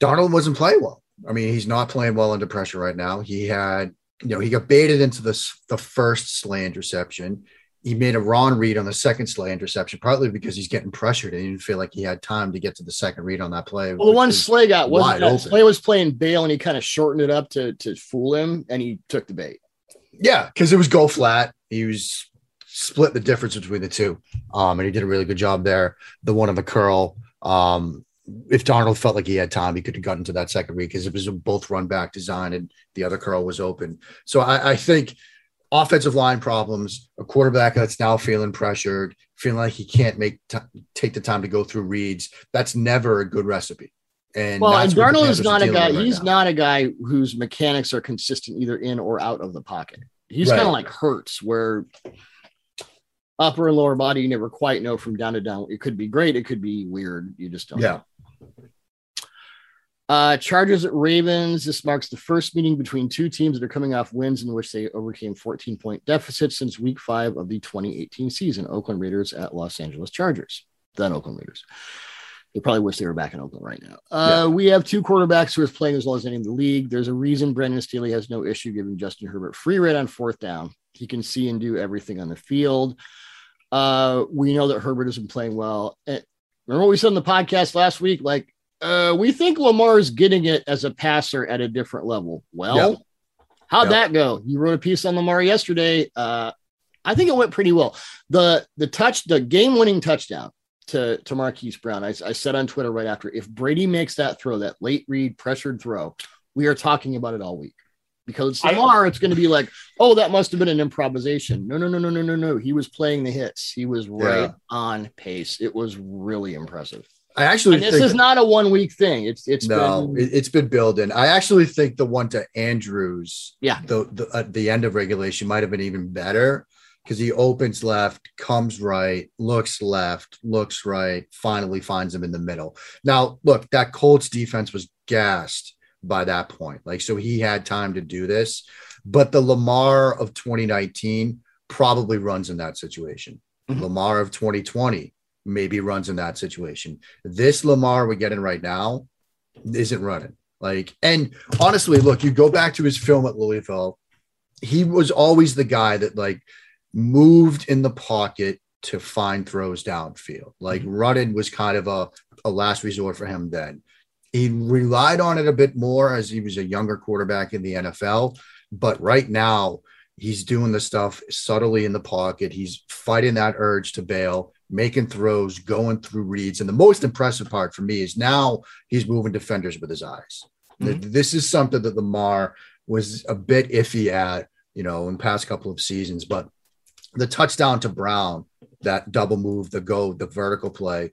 Darnold wasn't playing well. I mean, he's not playing well under pressure right now. He had, you know, he got baited into the, the first Slay interception. He made a wrong read on the second Slay interception, partly because he's getting pressured and he didn't feel like he had time to get to the second read on that play. Well, the one Slay got wasn't that Slay was playing bail and he kind of shortened it up to, to fool him, and he took the bait. Yeah, because it was go flat. He was split the difference between the two. Um, and he did a really good job there. The one of the curl. Um, if Darnold felt like he had time, he could have gotten to that second read because it was a both run back design and the other curl was open. So I, I think offensive line problems, a quarterback that's now feeling pressured, feeling like he can't make t- take the time to go through reads. That's never a good recipe. And well, and Darnold is not a guy. Right he's now. not a guy whose mechanics are consistent either in or out of the pocket. He's right. kind of like Hurts, where upper and lower body, you never quite know from down to down. It could be great. It could be weird. You just don't yeah. know. Uh, Chargers at Ravens. This marks the first meeting between two teams that are coming off wins in which they overcame fourteen-point deficits since week five of the twenty eighteen season. Oakland Raiders at Los Angeles Chargers. Then Oakland Raiders. They probably wish they were back in Oakland right now. Uh, yeah. We have two quarterbacks who are playing as well as any in the league. There's a reason Brandon Staley has no issue giving Justin Herbert free rein on fourth down. He can see and do everything on the field. Uh, we know that Herbert has been playing well. And remember what we said on the podcast last week? Like, uh, we think Lamar is getting it as a passer at a different level. Well, yep. how'd yep. that go? You wrote a piece on Lamar yesterday. Uh, I think it went pretty well. The, the touch, the game-winning touchdown to, to Marquise Brown. I, I said on Twitter right after, if Brady makes that throw, that late read pressured throw, we are talking about it all week, because Lamar, it's going to be like, oh, that must've been an improvisation. No, no, no, no, no, no, no. He was playing the hits. He was right yeah. on pace. It was really impressive. I actually, and this think, is not a one week thing. It's, it's no, been, it's been building. I actually think the one to Andrews, yeah, the, the, at the end of regulation might've been even better, because he opens left, comes right, looks left, looks right, finally finds him in the middle. Now, look, that Colts defense was gassed by that point. Like, so he had time to do this. But the Lamar of twenty nineteen probably runs in that situation. Mm-hmm. Lamar of twenty twenty maybe runs in that situation. This Lamar we're getting right now isn't running. Like, and honestly, look, you go back to his film at Louisville. He was always the guy that, like, moved in the pocket to find throws downfield. Like, running was kind of a, a last resort for him then. He relied on it a bit more as he was a younger quarterback in the N F L. But right now, he's doing the stuff subtly in the pocket. He's fighting that urge to bail, making throws, going through reads. And the most impressive part for me is now he's moving defenders with his eyes. Mm-hmm. This is something that Lamar was a bit iffy at, you know, in the past couple of seasons. But the touchdown to Brown, that double move, the go, the vertical play,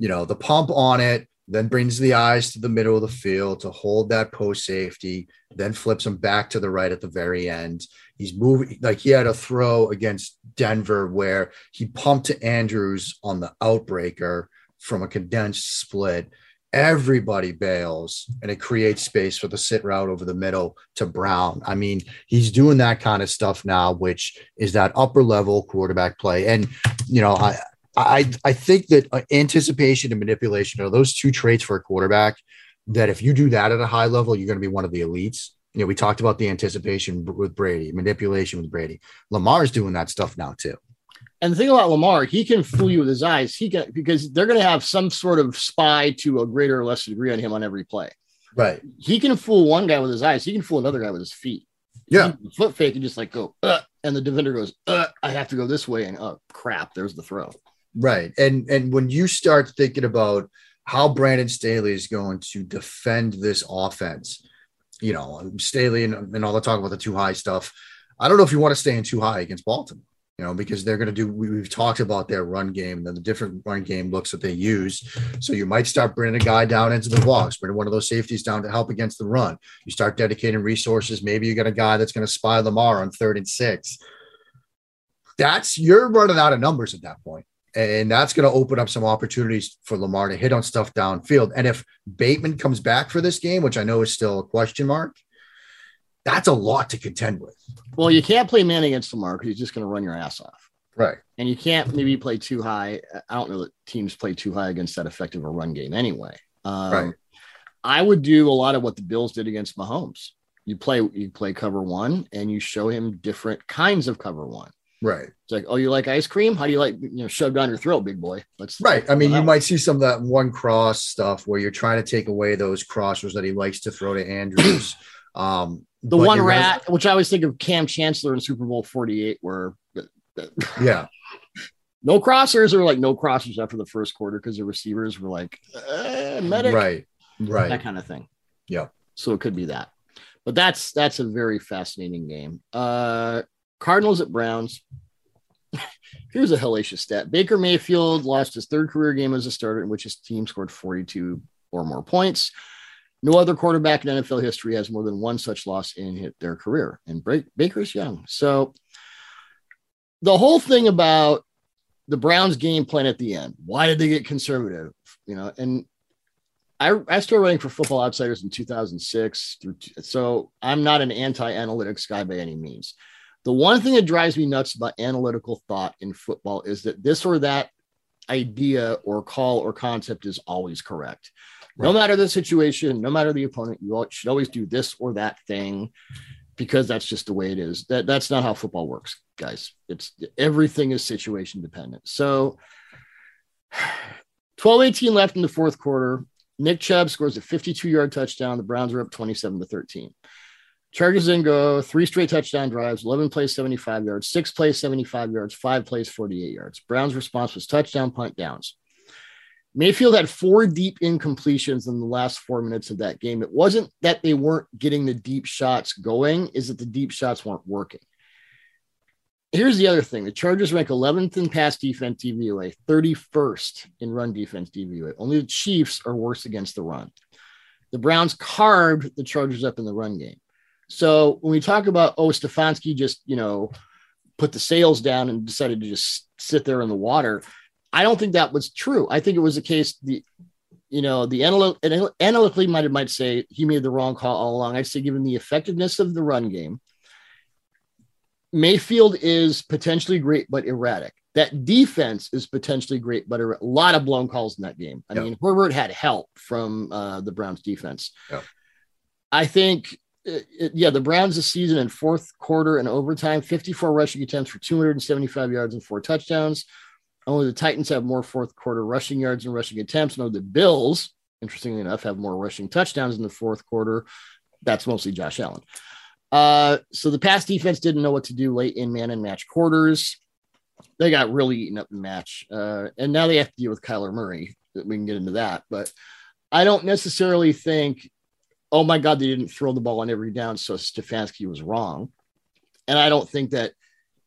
you know, the pump on it, then brings the eyes to the middle of the field to hold that post safety, then flips him back to the right at the very end. He's moving, like, he had a throw against Denver where he pumped to Andrews on the outbreaker from a condensed split. Everybody bails, and it creates space for the sit route over the middle to Brown. I mean, he's doing that kind of stuff now, which is that upper level quarterback play. And, you know, I, I, I think that anticipation and manipulation are those two traits for a quarterback that if you do that at a high level, you're going to be one of the elites. You know, we talked about the anticipation with Brady, manipulation with Brady. Lamar's doing that stuff now too. And the thing about Lamar, he can fool you with his eyes. He can, because they're going to have some sort of spy to a greater or lesser degree on him on every play. Right. He can fool one guy with his eyes. He can fool another guy with his feet. Yeah. Foot fake and just like go, uh, and the defender goes, uh, I have to go this way. And oh crap, there's the throw. Right. And, and when you start thinking about how Brandon Staley is going to defend this offense, you know, Staley and, and all the talk about the too high stuff. I don't know if you want to stay in too high against Baltimore. You know, because they're going to do, we, we've talked about their run game and then the different run game looks that they use. So you might start bringing a guy down into the box, bring one of those safeties down to help against the run. You start dedicating resources. Maybe you got a guy that's going to spy Lamar on third and six. That's, you're running out of numbers at that point. And that's going to open up some opportunities for Lamar to hit on stuff downfield. And if Bateman comes back for this game, which I know is still a question mark, that's a lot to contend with. Well, you can't play man against Lamar because he's just going to run your ass off. Right. And you can't maybe play too high. I don't know that teams play too high against that effective a run game anyway. Um, right. I would do a lot of what the Bills did against Mahomes. You play, you play cover one and you show him different kinds of cover one. Right. It's like, oh, you like ice cream? How do you like, you know, shoved down your throat, big boy? Let's right. I mean, you might see some of that one cross stuff where you're trying to take away those crossers that he likes to throw to Andrews. um, The but one rat, guys, which I always think of Cam Chancellor in Super Bowl forty-eight, where yeah, no crossers or like no crossers after the first quarter because the receivers were like, eh, medic, right, right, that kind of thing. Yeah, so it could be that, but that's that's a very fascinating game. Uh, Cardinals at Browns. Here's a hellacious stat. Baker Mayfield lost his third career game as a starter in which his team scored forty-two or more points. No other quarterback in N F L history has more than one such loss in their career. And Baker's young. So the whole thing about the Browns game plan at the end, why did they get conservative? You know, and I, I started writing for Football Outsiders in two thousand six. Through, so I'm not an anti-analytics guy by any means. The one thing that drives me nuts about analytical thought in football is that this or that idea or call or concept is always correct. Right. No matter the situation, no matter the opponent, you should always do this or that thing because that's just the way it is. That That's not how football works, guys. It's everything is situation dependent. So twelve eighteen left in the fourth quarter. Nick Chubb scores a fifty-two-yard touchdown. The Browns are up twenty-seven to thirteen. Chargers then go three straight touchdown drives, eleven plays, seventy-five yards, six plays, seventy-five yards, five plays, forty-eight yards. Brown's response was touchdown, punt, downs. Mayfield had four deep incompletions in the last four minutes of that game. It wasn't that they weren't getting the deep shots going, is that the deep shots weren't working. Here's the other thing. The Chargers rank eleventh in pass defense D V O A, thirty-first in run defense D V O A. Only the Chiefs are worse against the run. The Browns carved the Chargers up in the run game. So when we talk about, oh, Stefanski just, you know, put the sails down and decided to just sit there in the water, I don't think that was true. I think it was a case, the, you know, the analy- analytically minded might say he made the wrong call all along. I'd say given the effectiveness of the run game, Mayfield is potentially great but erratic. That defense is potentially great, but er- a lot of blown calls in that game. I yep. mean, Herbert had help from uh, the Browns defense. Yep. I think... It, yeah, the Browns this season in fourth quarter and overtime, fifty-four rushing attempts for two hundred seventy-five yards and four touchdowns. Only the Titans have more fourth quarter rushing yards and rushing attempts. No, the Bills, interestingly enough, have more rushing touchdowns in the fourth quarter. That's mostly Josh Allen. Uh, so the pass defense didn't know what to do late in man and match quarters. They got really eaten up in match. Uh, and now they have to deal with Kyler Murray. We can get into that. But I don't necessarily think, oh my God, they didn't throw the ball on every down, so Stefanski was wrong. And I don't think that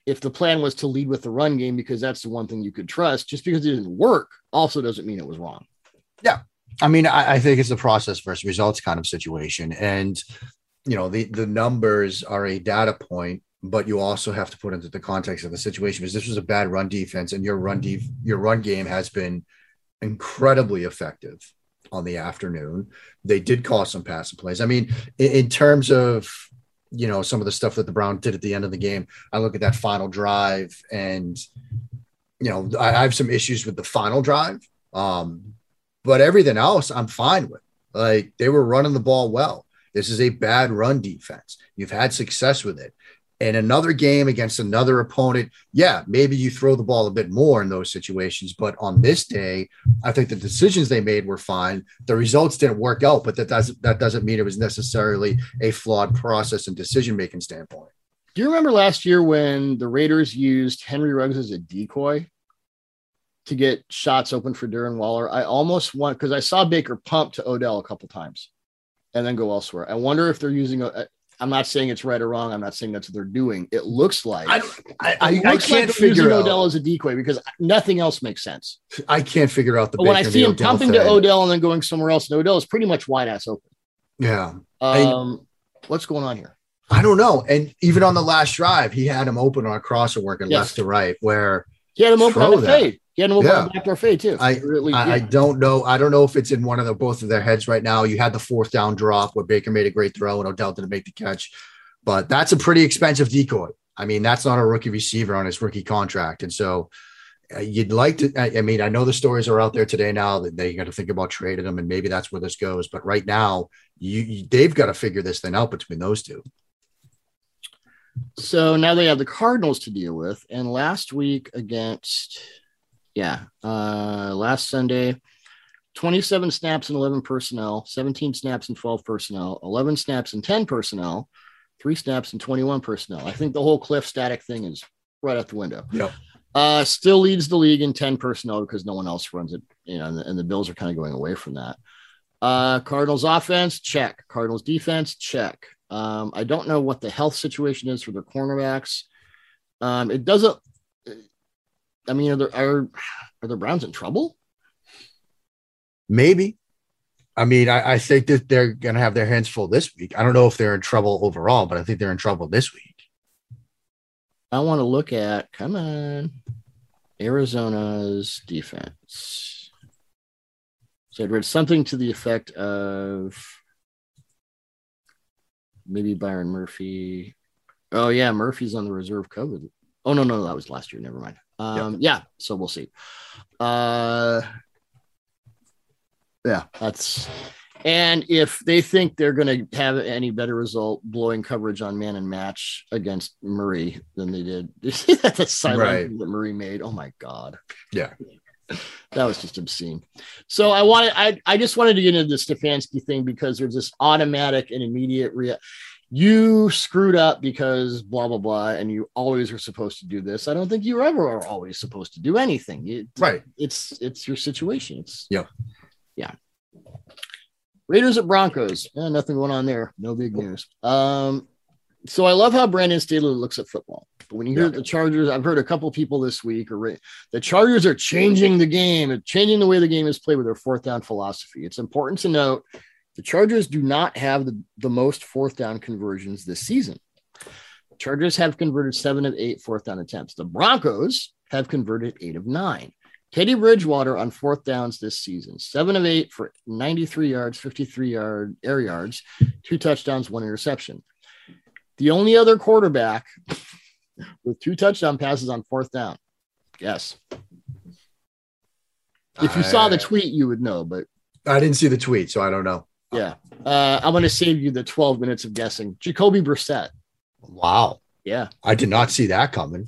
if the plan was to lead with the run game, because that's the one thing you could trust, just because it didn't work also doesn't mean it was wrong. Yeah. I mean, I, I think it's a process versus results kind of situation. And, you know, the, the numbers are a data point, but you also have to put into the context of the situation, because this was a bad run defense and your run def- your run game has been incredibly effective on the afternoon. They did call some passing plays. I mean, in, in terms of, you know, some of the stuff that the Browns did at the end of the game, I look at that final drive and, you know, I, I have some issues with the final drive, um, but everything else I'm fine with. Like, they were running the ball well. This is a bad run defense. You've had success with it. And another game against another opponent, yeah, maybe you throw the ball a bit more in those situations. But on this day, I think the decisions they made were fine. The results didn't work out, but that doesn't, that doesn't mean it was necessarily a flawed process and decision-making standpoint. Do you remember last year when the Raiders used Henry Ruggs as a decoy to get shots open for Darren Waller? I almost want, because I saw Baker pump to Odell a couple times and then go elsewhere. I wonder if they're using a, a I'm not saying it's right or wrong. I'm not saying that's what they're doing. It looks like I, I, I, looks I can't like figure using out Odell as a decoy because nothing else makes sense. I can't figure out the. But when I see him Odell pumping thing to Odell and then going somewhere else, and Odell is pretty much wide ass open. Yeah. Um, I, what's going on here? I don't know. And even on the last drive, he had him open on a crosser work and yes. left to right, where he had him open on a fade. He had him open yeah. on a backdoor fade too. I, really, I, yeah. I don't know. I don't know if it's in one of the both of their heads right now. You had the fourth down drop where Baker made a great throw and Odell didn't make the catch, but that's a pretty expensive decoy. I mean, that's not a rookie receiver on his rookie contract. And so uh, you'd like to, I, I mean, I know the stories are out there today now that they got to think about trading them, and maybe that's where this goes. But right now you, you they've got to figure this thing out between those two. So now they have the Cardinals to deal with. And last week against, yeah, uh, last Sunday, twenty-seven snaps in eleven personnel, seventeen snaps in twelve personnel, eleven snaps in ten personnel, three snaps in twenty-one personnel. I think the whole Cliff Static thing is right out the window. Yep. Uh, still leads the league in ten personnel because no one else runs it, you know, and the, and the Bills are kind of going away from that. Uh, Cardinals offense, check. Cardinals defense, check. Um, I don't know what the health situation is for their cornerbacks. Um, it doesn't. I mean, are there, are are the Browns in trouble? Maybe. I mean, I, I think that they're going to have their hands full this week. I don't know if they're in trouble overall, but I think they're in trouble this week. I want to look at, come on, Arizona's defense. So I'd read something to the effect of maybe Byron Murphy. Oh, yeah, Murphy's on the reserve COVID. Oh, no, no, that was last year. Never mind. Um, yep. Yeah, so we'll see. Uh, yeah, that's – and if they think they're going to have any better result blowing coverage on man and match against Murray than they did – the sideline right. that Murray made. Oh, my God. Yeah. That was just obscene. So I wanted, I, I just wanted to get into the Stefanski thing because there's this automatic and immediate re- you screwed up because blah, blah, blah. And you always were supposed to do this. I don't think you ever are always supposed to do anything. It, right. It's, it's your situation. It's yeah. Yeah. Raiders at Broncos. Eh, nothing going on there. No big news. Um, So I love how Brandon Staley looks at football. But when you hear yeah. the Chargers, I've heard a couple people this week, or the Chargers are changing the game and changing the way the game is played with their fourth down philosophy. It's important to note the Chargers do not have the, the most fourth down conversions this season. The Chargers have converted seven of eight fourth down attempts. The Broncos have converted eight of nine. Teddy Bridgewater on fourth downs this season, seven of eight for ninety-three yards, fifty-three yard air yards, two touchdowns, one interception. The only other quarterback with two touchdown passes on fourth down. Yes. If you I, saw the tweet, you would know, but I didn't see the tweet, so I don't know. Yeah. Uh, I'm going to save you the twelve minutes of guessing. Jacoby Brissett. Wow. Yeah. I did not see that coming.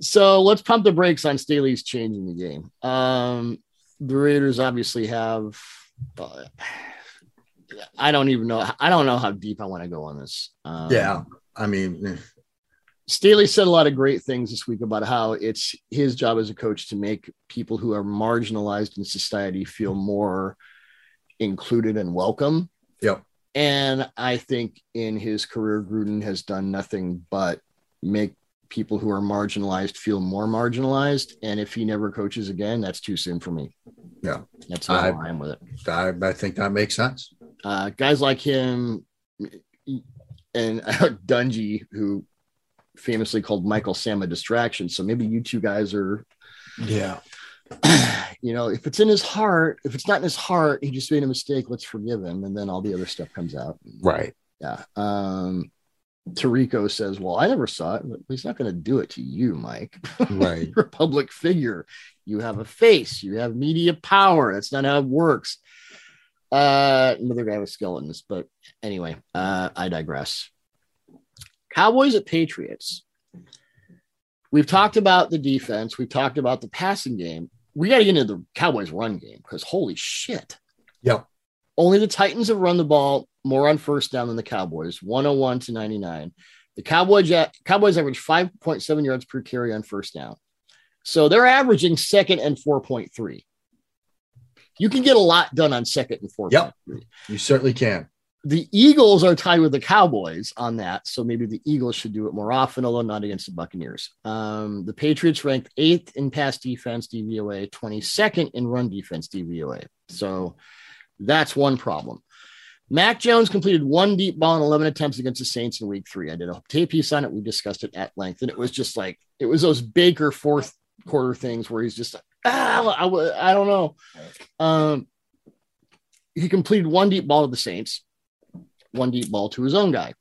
So let's pump the brakes on Staley's changing the game. Um, the Raiders obviously have, uh, I don't even know. I don't know how deep I want to go on this. Um, yeah. I mean, Staley said a lot of great things this week about how it's his job as a coach to make people who are marginalized in society feel more included and welcome. Yep. And I think in his career, Gruden has done nothing but make people who are marginalized feel more marginalized. And if he never coaches again, that's too soon for me. Yeah. That's how I am with it. I, I think that makes sense. Uh, guys like him, and Dungy, who famously called Michael Sam a distraction. So maybe you two guys are, yeah, you know, if it's in his heart, if it's not in his heart, he just made a mistake. Let's forgive him. And then all the other stuff comes out. Right. Yeah. Um, Tirico says, well, I never saw it. He's not going to do it to you, Mike. Right. You're a public figure. You have a face. You have media power. That's not how it works. Uh, another guy with skeletons, but anyway, uh, I digress. Cowboys at Patriots. We've talked about the defense. We've talked about the passing game. We got to get into the Cowboys run game because holy shit. Yep. Only the Titans have run the ball more on first down than the Cowboys, one oh one to ninety-nine. The Cowboys, Cowboys average five point seven yards per carry on first down. So they're averaging second and four point three. You can get a lot done on second and fourth. Yep, you certainly can. The Eagles are tied with the Cowboys on that, so maybe the Eagles should do it more often, although not against the Buccaneers. Um, the Patriots ranked eighth in pass defense D V O A, twenty-second in run defense D V O A. So that's one problem. Mac Jones completed one deep ball in eleven attempts against the Saints in week three. I did a tape piece on it. We discussed it at length, and it was just like, it was those Baker fourth quarter things where he's just like, ah, I, w- I don't know. Um, he completed one deep ball to the Saints, one deep ball to his own guy.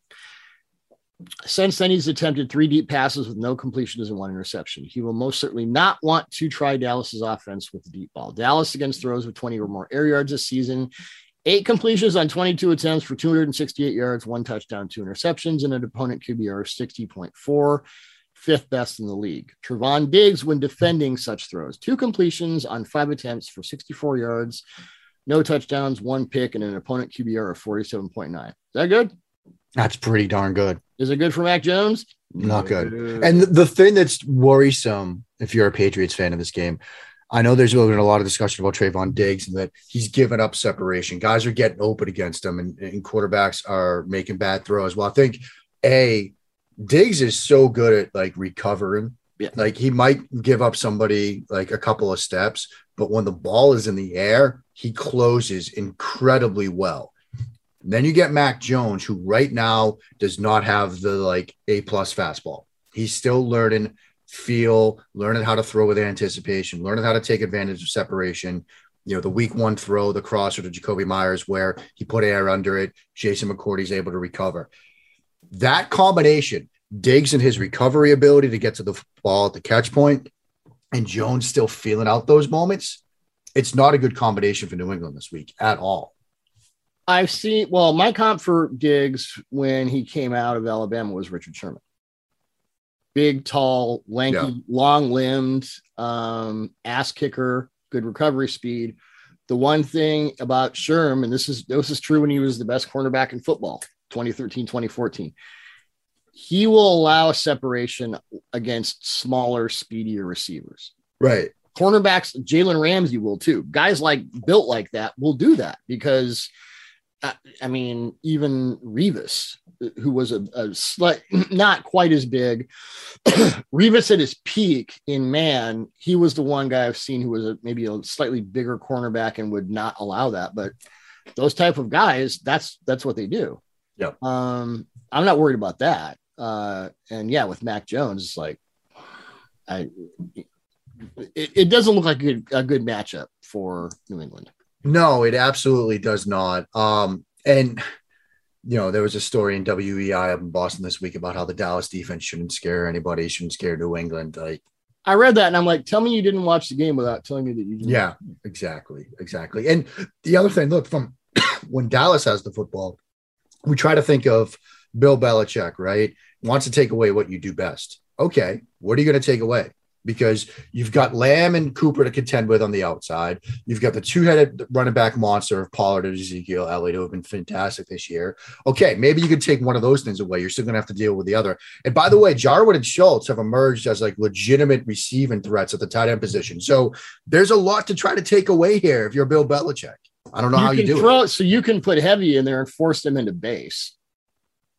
Since then, he's attempted three deep passes with no completions and one interception. He will most certainly not want to try Dallas's offense with the deep ball. Dallas against throws with twenty or more air yards this season, eight completions on twenty-two attempts for two hundred sixty-eight yards, one touchdown, two interceptions, and an opponent Q B R of sixty point four. Fifth best in the league. Trevon Diggs, when defending such throws, two completions on five attempts for sixty-four yards, no touchdowns, one pick, and an opponent Q B R of forty-seven point nine. Is that good? That's pretty darn good. Is it good for Mac Jones? Not good. And the thing that's worrisome, if you're a Patriots fan of this game, I know there's been a lot of discussion about Trevon Diggs and that he's given up separation. Guys are getting open against him, and, and quarterbacks are making bad throws. Well, I think, A, Diggs is so good at like recovering. Yeah. Like he might give up somebody like a couple of steps, but when the ball is in the air, he closes incredibly well. And then you get Mac Jones, who right now does not have the like A plus fastball. He's still learning feel, learning how to throw with anticipation, learning how to take advantage of separation. You know, the week one throw, the crosser to Jacoby Myers, where he put air under it, Jason McCourty's able to recover. That combination, Diggs and his recovery ability to get to the ball at the catch point, and Jones still feeling out those moments, it's not a good combination for New England this week at all. I've seen, well, my comp for Diggs when he came out of Alabama was Richard Sherman. Big, tall, lanky, yeah. long-limbed, um, ass kicker, good recovery speed. The one thing about Sherm, and this is this is true when he was the best cornerback in football, twenty thirteen, twenty fourteen, he will allow separation against smaller, speedier receivers. Right. Cornerbacks, Jalen Ramsey will too. Guys like built like that will do that because, I, I mean, even Revis, who was a, a slight, not quite as big. Revis at his peak in man, he was the one guy I've seen who was a, maybe a slightly bigger cornerback and would not allow that. But those type of guys, that's, that's what they do. Yeah. Um, I'm not worried about that. Uh, and yeah, with Mac Jones, it's like, I, it, it doesn't look like a good, a good matchup for New England. No, it absolutely does not. Um, and, you know, there was a story in W E I up in Boston this week about how the Dallas defense shouldn't scare anybody, shouldn't scare New England. Like, I read that and I'm like, tell me you didn't watch the game without telling me that you didn't. Yeah, exactly. Exactly. And the other thing, look, from when Dallas has the football, we try to think of Bill Belichick, right? Wants to take away what you do best. Okay, what are you going to take away? Because you've got Lamb and Cooper to contend with on the outside. You've got the two-headed running back monster of Pollard and Ezekiel Elliott, who have been fantastic this year. Okay, maybe you could take one of those things away. You're still going to have to deal with the other. And by the way, Jarwin and Schultz have emerged as like legitimate receiving threats at the tight end position. So there's a lot to try to take away here if you're Bill Belichick. I don't know you how you do throw, it. So you can put heavy in there and force them into base.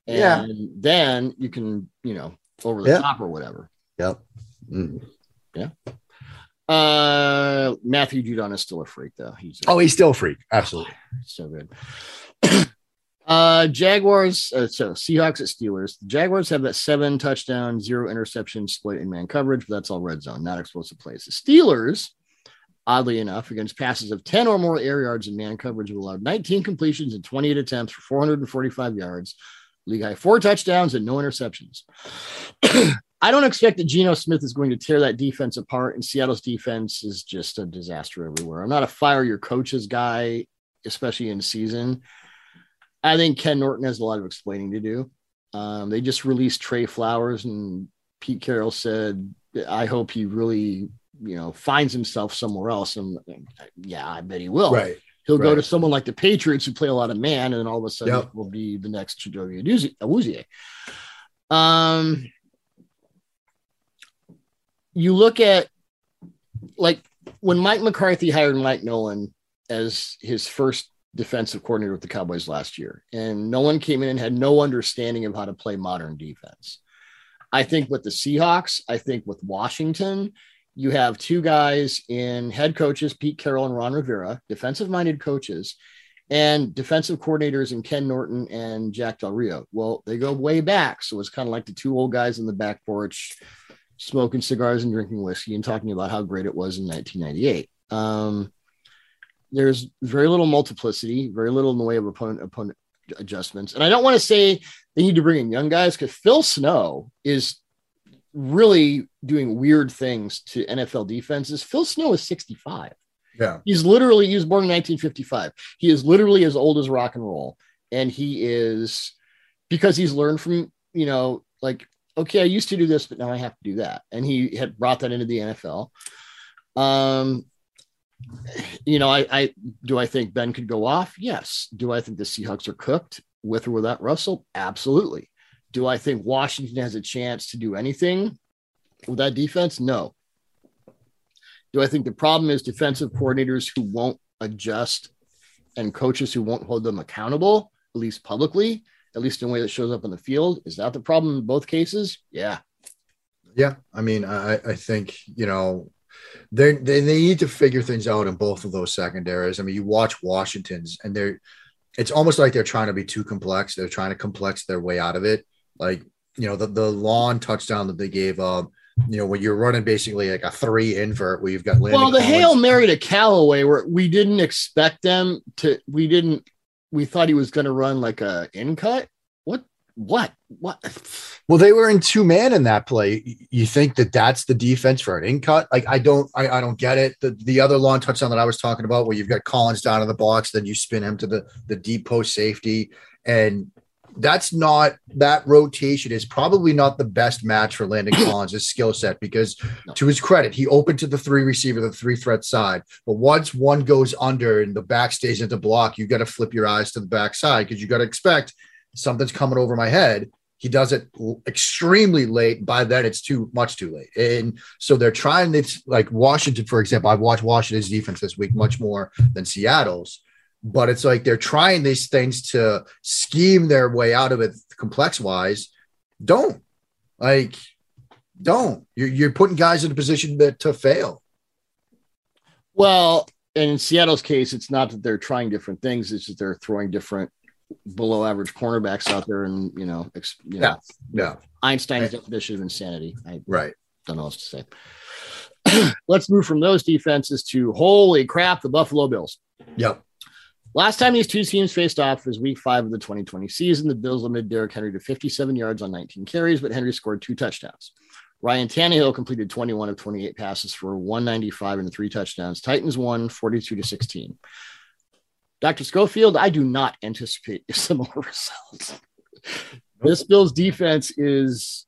And yeah. then you can, you know, over the yeah. top or whatever. Yep. Mm. Yeah. Uh, Matthew Judon is still a freak, though. He's a, oh, he's still a freak. Absolutely. So good. uh, Jaguars, uh, so Seahawks at Steelers. The Jaguars have that seven touchdown, zero interception split in man coverage, but that's all red zone, not explosive plays. The Steelers, oddly enough, against passes of ten or more air yards in man coverage, have allowed nineteen completions and twenty-eight attempts for four hundred forty-five yards. League high four touchdowns and no interceptions. I don't expect that Geno Smith is going to tear that defense apart, and Seattle's defense is just a disaster everywhere. I'm not a fire your coaches guy, especially in season. I think Ken Norton has a lot of explaining to do. Um, they just released Trey Flowers, and Pete Carroll said, I hope he really, you know, finds himself somewhere else. And yeah, I bet he will. Right. He'll right. go to someone like the Patriots who play a lot of man, and then all of a sudden yep. will be the next Chidobe Awuzie. Um, You look at, like, when Mike McCarthy hired Mike Nolan as his first defensive coordinator with the Cowboys last year, and Nolan came in and had no understanding of how to play modern defense. I think with the Seahawks, I think with Washington, you have two guys in head coaches, Pete Carroll and Ron Rivera, defensive-minded coaches, and defensive coordinators in Ken Norton and Jack Del Rio. Well, they go way back, so it's kind of like the two old guys in the back porch smoking cigars and drinking whiskey and talking about how great it was in nineteen ninety-eight. Um, there's very little multiplicity, very little in the way of opponent, opponent adjustments. And I don't want to say they need to bring in young guys because Phil Snow is really doing weird things to N F L defenses. Phil Snow is sixty-five. Yeah, he's literally, he was born in nineteen fifty-five. He is literally as old as rock and roll. And he is, because he's learned from, you know, like, okay, I used to do this, but now I have to do that. And he had brought that into the N F L. Um, you know, I, I do I think Ben could go off? Yes. Do I think the Seahawks are cooked with or without Russell? Absolutely. Do I think Washington has a chance to do anything with that defense? No. Do I think the problem is defensive coordinators who won't adjust and coaches who won't hold them accountable, at least publicly? at least in a way that shows up on the field. Is that the problem in both cases? Yeah. Yeah. I mean, I, I think, you know, they, they they need to figure things out in both of those secondaries. I mean, you watch Washington's and they're, it's almost like they're trying to be too complex. They're trying to complex their way out of it. Like, you know, the, the long touchdown that they gave up, you know, when you're running basically like a three invert where you've got Landon well, the Collins. Hail Mary to Callaway where we didn't expect them to, we didn't, we thought he was going to run like a in cut. What, what, what? Well, they were in two man in that play. You think that that's the defense for an in cut? Like, I don't, I, I don't get it. The, the other long touchdown that I was talking about where you've got Collins down in the box, then you spin him to the, the deep post safety. And that's not, that rotation is probably not the best match for Landon Collins' skill set because no. to his credit, he opened to the three receiver, the three threat side. But once one goes under and the back stays into block, you got to flip your eyes to the back side because you got to expect something's coming over my head. He does it extremely late. By then, it's too much too late. And so they're trying this, like Washington, for example. I've watched Washington's defense this week much more than Seattle's. But it's like they're trying these things to scheme their way out of it complex-wise. Don't. Like, don't. You're, you're putting guys in a position that, to fail. Well, and in Seattle's case, it's not that they're trying different things. It's that they're throwing different below-average cornerbacks out there and, you know, ex, you yeah, know yeah. Einstein's I, definition of insanity. I right. don't know what else to say. Let's move from those defenses to, holy crap, the Buffalo Bills. Yep. Last time these two teams faced off was week five of the twenty twenty season. The Bills limited Derrick Henry to fifty-seven yards on nineteen carries, but Henry scored two touchdowns. Ryan Tannehill completed twenty-one of twenty-eight passes for one ninety-five and three touchdowns. Titans won forty-two to sixteen. Doctor Schofield, I do not anticipate a similar result. This Bills defense is...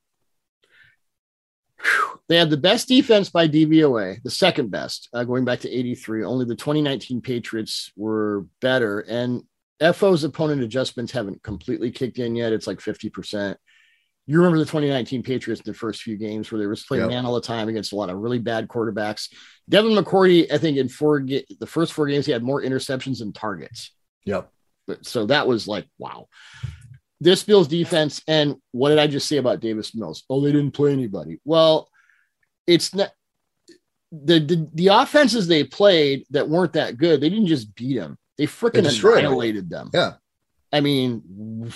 They had the best defense by D V O A, the second best, uh, going back to eighty-three. Only the twenty nineteen Patriots were better. And F O's opponent adjustments haven't completely kicked in yet. It's like fifty percent. You remember the twenty nineteen Patriots in the first few games where they were playing yep. man all the time against a lot of really bad quarterbacks. Devin McCourty, I think in four ga- the first four games, he had more interceptions than targets. Yep. But, so that was like, wow. This Bills defense, and what did I just say about Davis Mills? Oh, they didn't play anybody. Well, it's not the the, the offenses they played that weren't that good. They didn't just beat them; they freaking annihilated them. Yeah, I mean,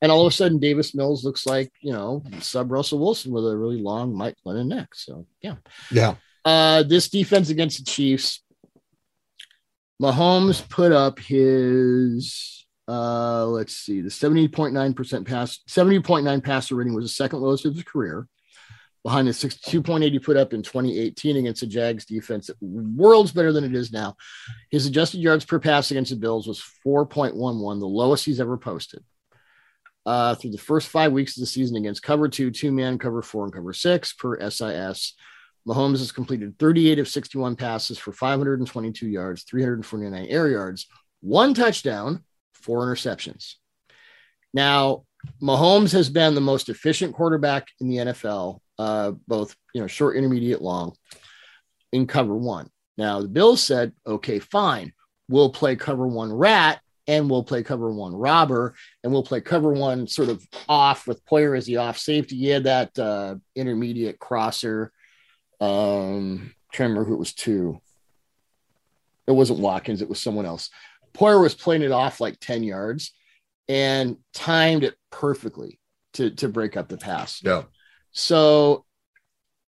and all of a sudden, Davis Mills looks like, you know, sub Russell Wilson with a really long Mike Glennon neck. So yeah, yeah. Uh, this defense against the Chiefs, Mahomes put up his. Uh, let's see. The seventy point nine percent pass, seventy point nine passer rating was the second lowest of his career, behind the sixty-two point eight he put up in twenty eighteen against the Jags defense that world's better than it is now. His adjusted yards per pass against the Bills was four point one one, the lowest he's ever posted. Uh, through the first five weeks of the season against cover two, two man, cover four, and cover six per S I S, Mahomes has completed thirty-eight of sixty-one passes for five hundred twenty-two yards, three hundred forty-nine air yards, one touchdown, four interceptions. Now, Mahomes has been the most efficient quarterback in the N F L, uh, both, you know, short, intermediate, long, in cover one. Now, the Bills said, okay, fine. We'll play cover one rat, and we'll play cover one robber, and we'll play cover one sort of off with Poyer as the off safety. Yeah, that uh, intermediate crosser. Um, I'm trying to remember who it was to. It wasn't Watkins. It was someone else. Poyer was playing it off like ten yards and timed it perfectly to, to break up the pass. Yeah. So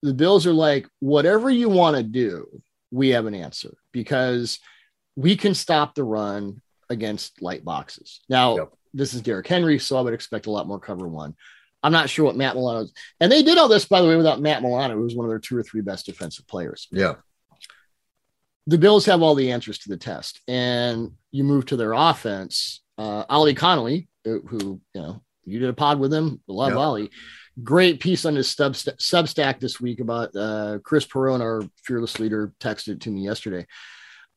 the Bills are like, whatever you want to do, we have an answer because we can stop the run against light boxes. Now, yeah. This is Derrick Henry, so I would expect a lot more cover one. I'm not sure what Matt Milano is. And they did all this, by the way, without Matt Milano, who was one of their two or three best defensive players. Yeah. The Bills have all the answers to the test, and you move to their offense. Uh, Ollie Connolly, who, you know, you did a pod with him. Love yep. Ollie. Great piece on his sub Substack this week about uh, Chris Perrone, our fearless leader, texted to me yesterday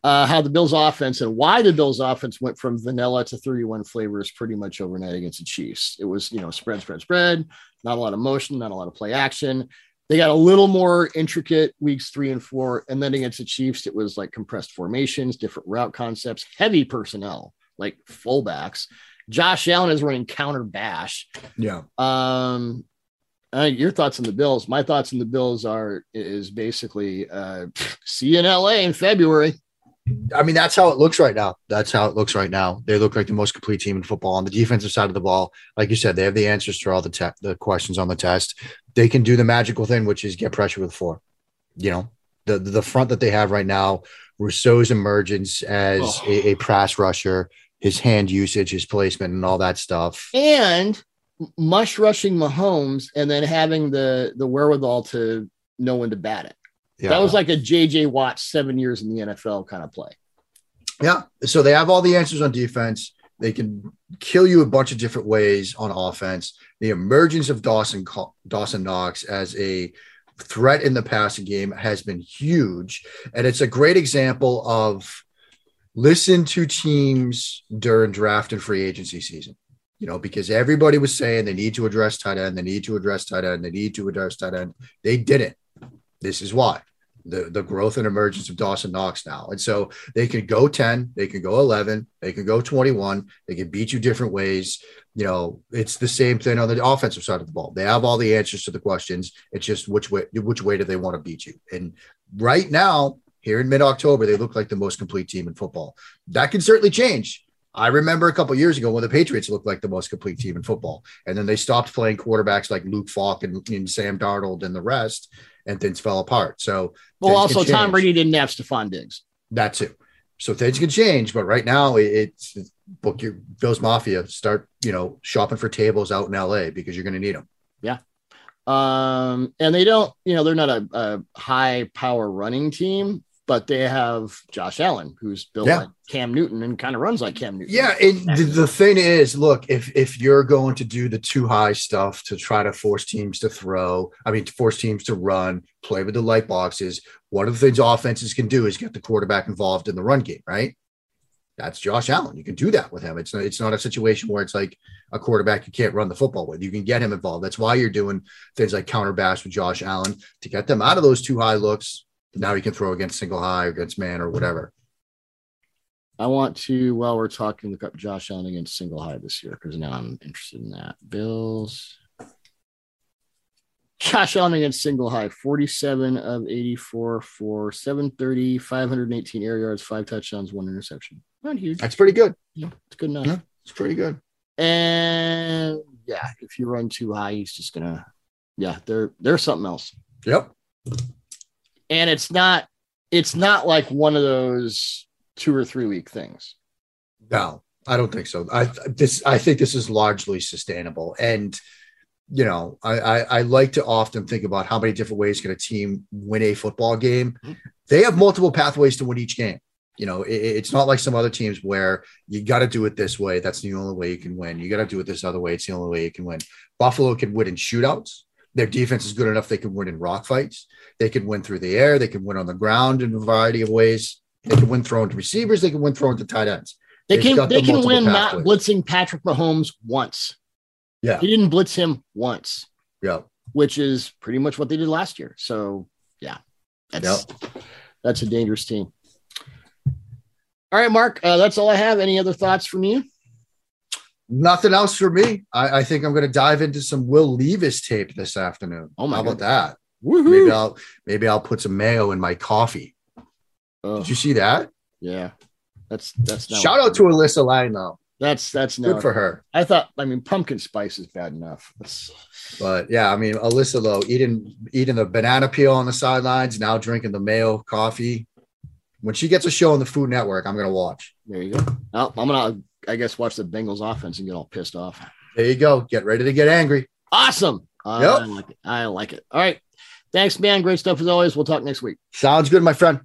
uh, how the Bills offense and why the Bills offense went from vanilla to thirty-one flavors pretty much overnight against the Chiefs. It was, you know, spread, spread, spread, not a lot of motion, not a lot of play action. They got a little more intricate weeks three and four. And then against the Chiefs, it was like compressed formations, different route concepts, heavy personnel, like fullbacks. Josh Allen is running counter bash. Yeah. Um, uh, your thoughts on the Bills? My thoughts on the Bills are is basically uh, see you in L A in February. I mean, that's how it looks right now. That's how it looks right now. They look like the most complete team in football on the defensive side of the ball. Like you said, they have the answers to all the te- the questions on the test. They can do the magical thing, which is get pressure with four. You know, the the front that they have right now, Rousseau's emergence as oh. a, a pass rusher, his hand usage, his placement, and all that stuff. And mush rushing Mahomes and then having the the wherewithal to know when to bat it. Yeah. That was like a J J Watt seven years in the N F L kind of play. Yeah. So they have all the answers on defense. They can kill you a bunch of different ways on offense. The emergence of Dawson Dawson Knox as a threat in the passing game has been huge. And it's a great example of listen to teams during draft and free agency season. You know, because everybody was saying they need to address tight end. They need to address tight end. They need to address tight end. They didn't. This is why the, the growth and emergence of Dawson Knox now. And so they can go ten, they can go eleven, they can go twenty-one, they can beat you different ways. You know, it's the same thing on the offensive side of the ball. They have all the answers to the questions. It's just which way, which way do they want to beat you? And right now here in mid-October, they look like the most complete team in football. That can certainly change. I remember a couple of years ago when the Patriots looked like the most complete team in football, and then they stopped playing quarterbacks like Luke Falk and, and Sam Darnold and the rest, and things fell apart. So, well, also Tom Brady didn't have Stephon Diggs. That's it. So things can change, but right now it's, it's book your Bills Mafia. Start, you know, shopping for tables out in L A because you're going to need them. Yeah. Um, and they don't, you know, they're not a, a high power running team, but they have Josh Allen, who's built yeah. like Cam Newton and kind of runs like Cam Newton. Yeah, it, the, the thing is, look, if if you're going to do the too high stuff to try to force teams to throw, I mean, to force teams to run, play with the light boxes, one of the things offenses can do is get the quarterback involved in the run game, right? That's Josh Allen. You can do that with him. It's not, it's not a situation where it's like a quarterback you can't run the football with. You can get him involved. That's why you're doing things like counter bash with Josh Allen to get them out of those too high looks. Now you can throw against single high or against man or whatever. I want to, while we're talking, look up Josh Allen against single high this year because now I'm interested in that. Bills. Josh Allen against single high, forty-seven of eighty-four for seven thirty, five eighteen air yards, five touchdowns, one interception. Not huge. That's pretty good. Yeah, it's good enough. Yeah, it's pretty good. And yeah, if you run too high, he's just going to, yeah, there, there's something else. Yep. And it's not, it's not like one of those two or three week things. No, I don't think so. I this, I think this is largely sustainable. And, you know, I, I, I like to often think about how many different ways can a team win a football game. They have multiple pathways to win each game. You know, it, it's not like some other teams where you got to do it this way. That's the only way you can win. You got to do it this other way. It's the only way you can win. Buffalo can win in shootouts. Their defense is good enough. They can win in rock fights. They can win through the air. They can win on the ground in a variety of ways. They can win thrown to receivers. They can win thrown to tight ends. They They've can they the can win pathways. Not blitzing Patrick Mahomes once. Yeah. He didn't blitz him once. Yeah. Which is pretty much what they did last year. So yeah, that's, yeah. that's a dangerous team. All right, Mark, uh, that's all I have. Any other thoughts from you? Nothing else for me. I, I think I'm going to dive into some Will Levis tape this afternoon. Oh my! How about that? Woo-hoo. Maybe I'll maybe I'll put some mayo in my coffee. Oh. Did you see that? Yeah, that's that's. Shout out to Alyssa Lino. That's that's good for her. I thought. I mean, pumpkin spice is bad enough. That's... But yeah, I mean, Alyssa Lowe eating eating the banana peel on the sidelines, now drinking the mayo coffee. When she gets a show on the Food Network, I'm going to watch. There you go. Oh, I'm gonna. I guess watch the Bengals offense and get all pissed off. There you go. Get ready to get angry. Awesome. Uh, yep. I like it. I like it. All right. Thanks, man. Great stuff as always. We'll talk next week. Sounds good, my friend.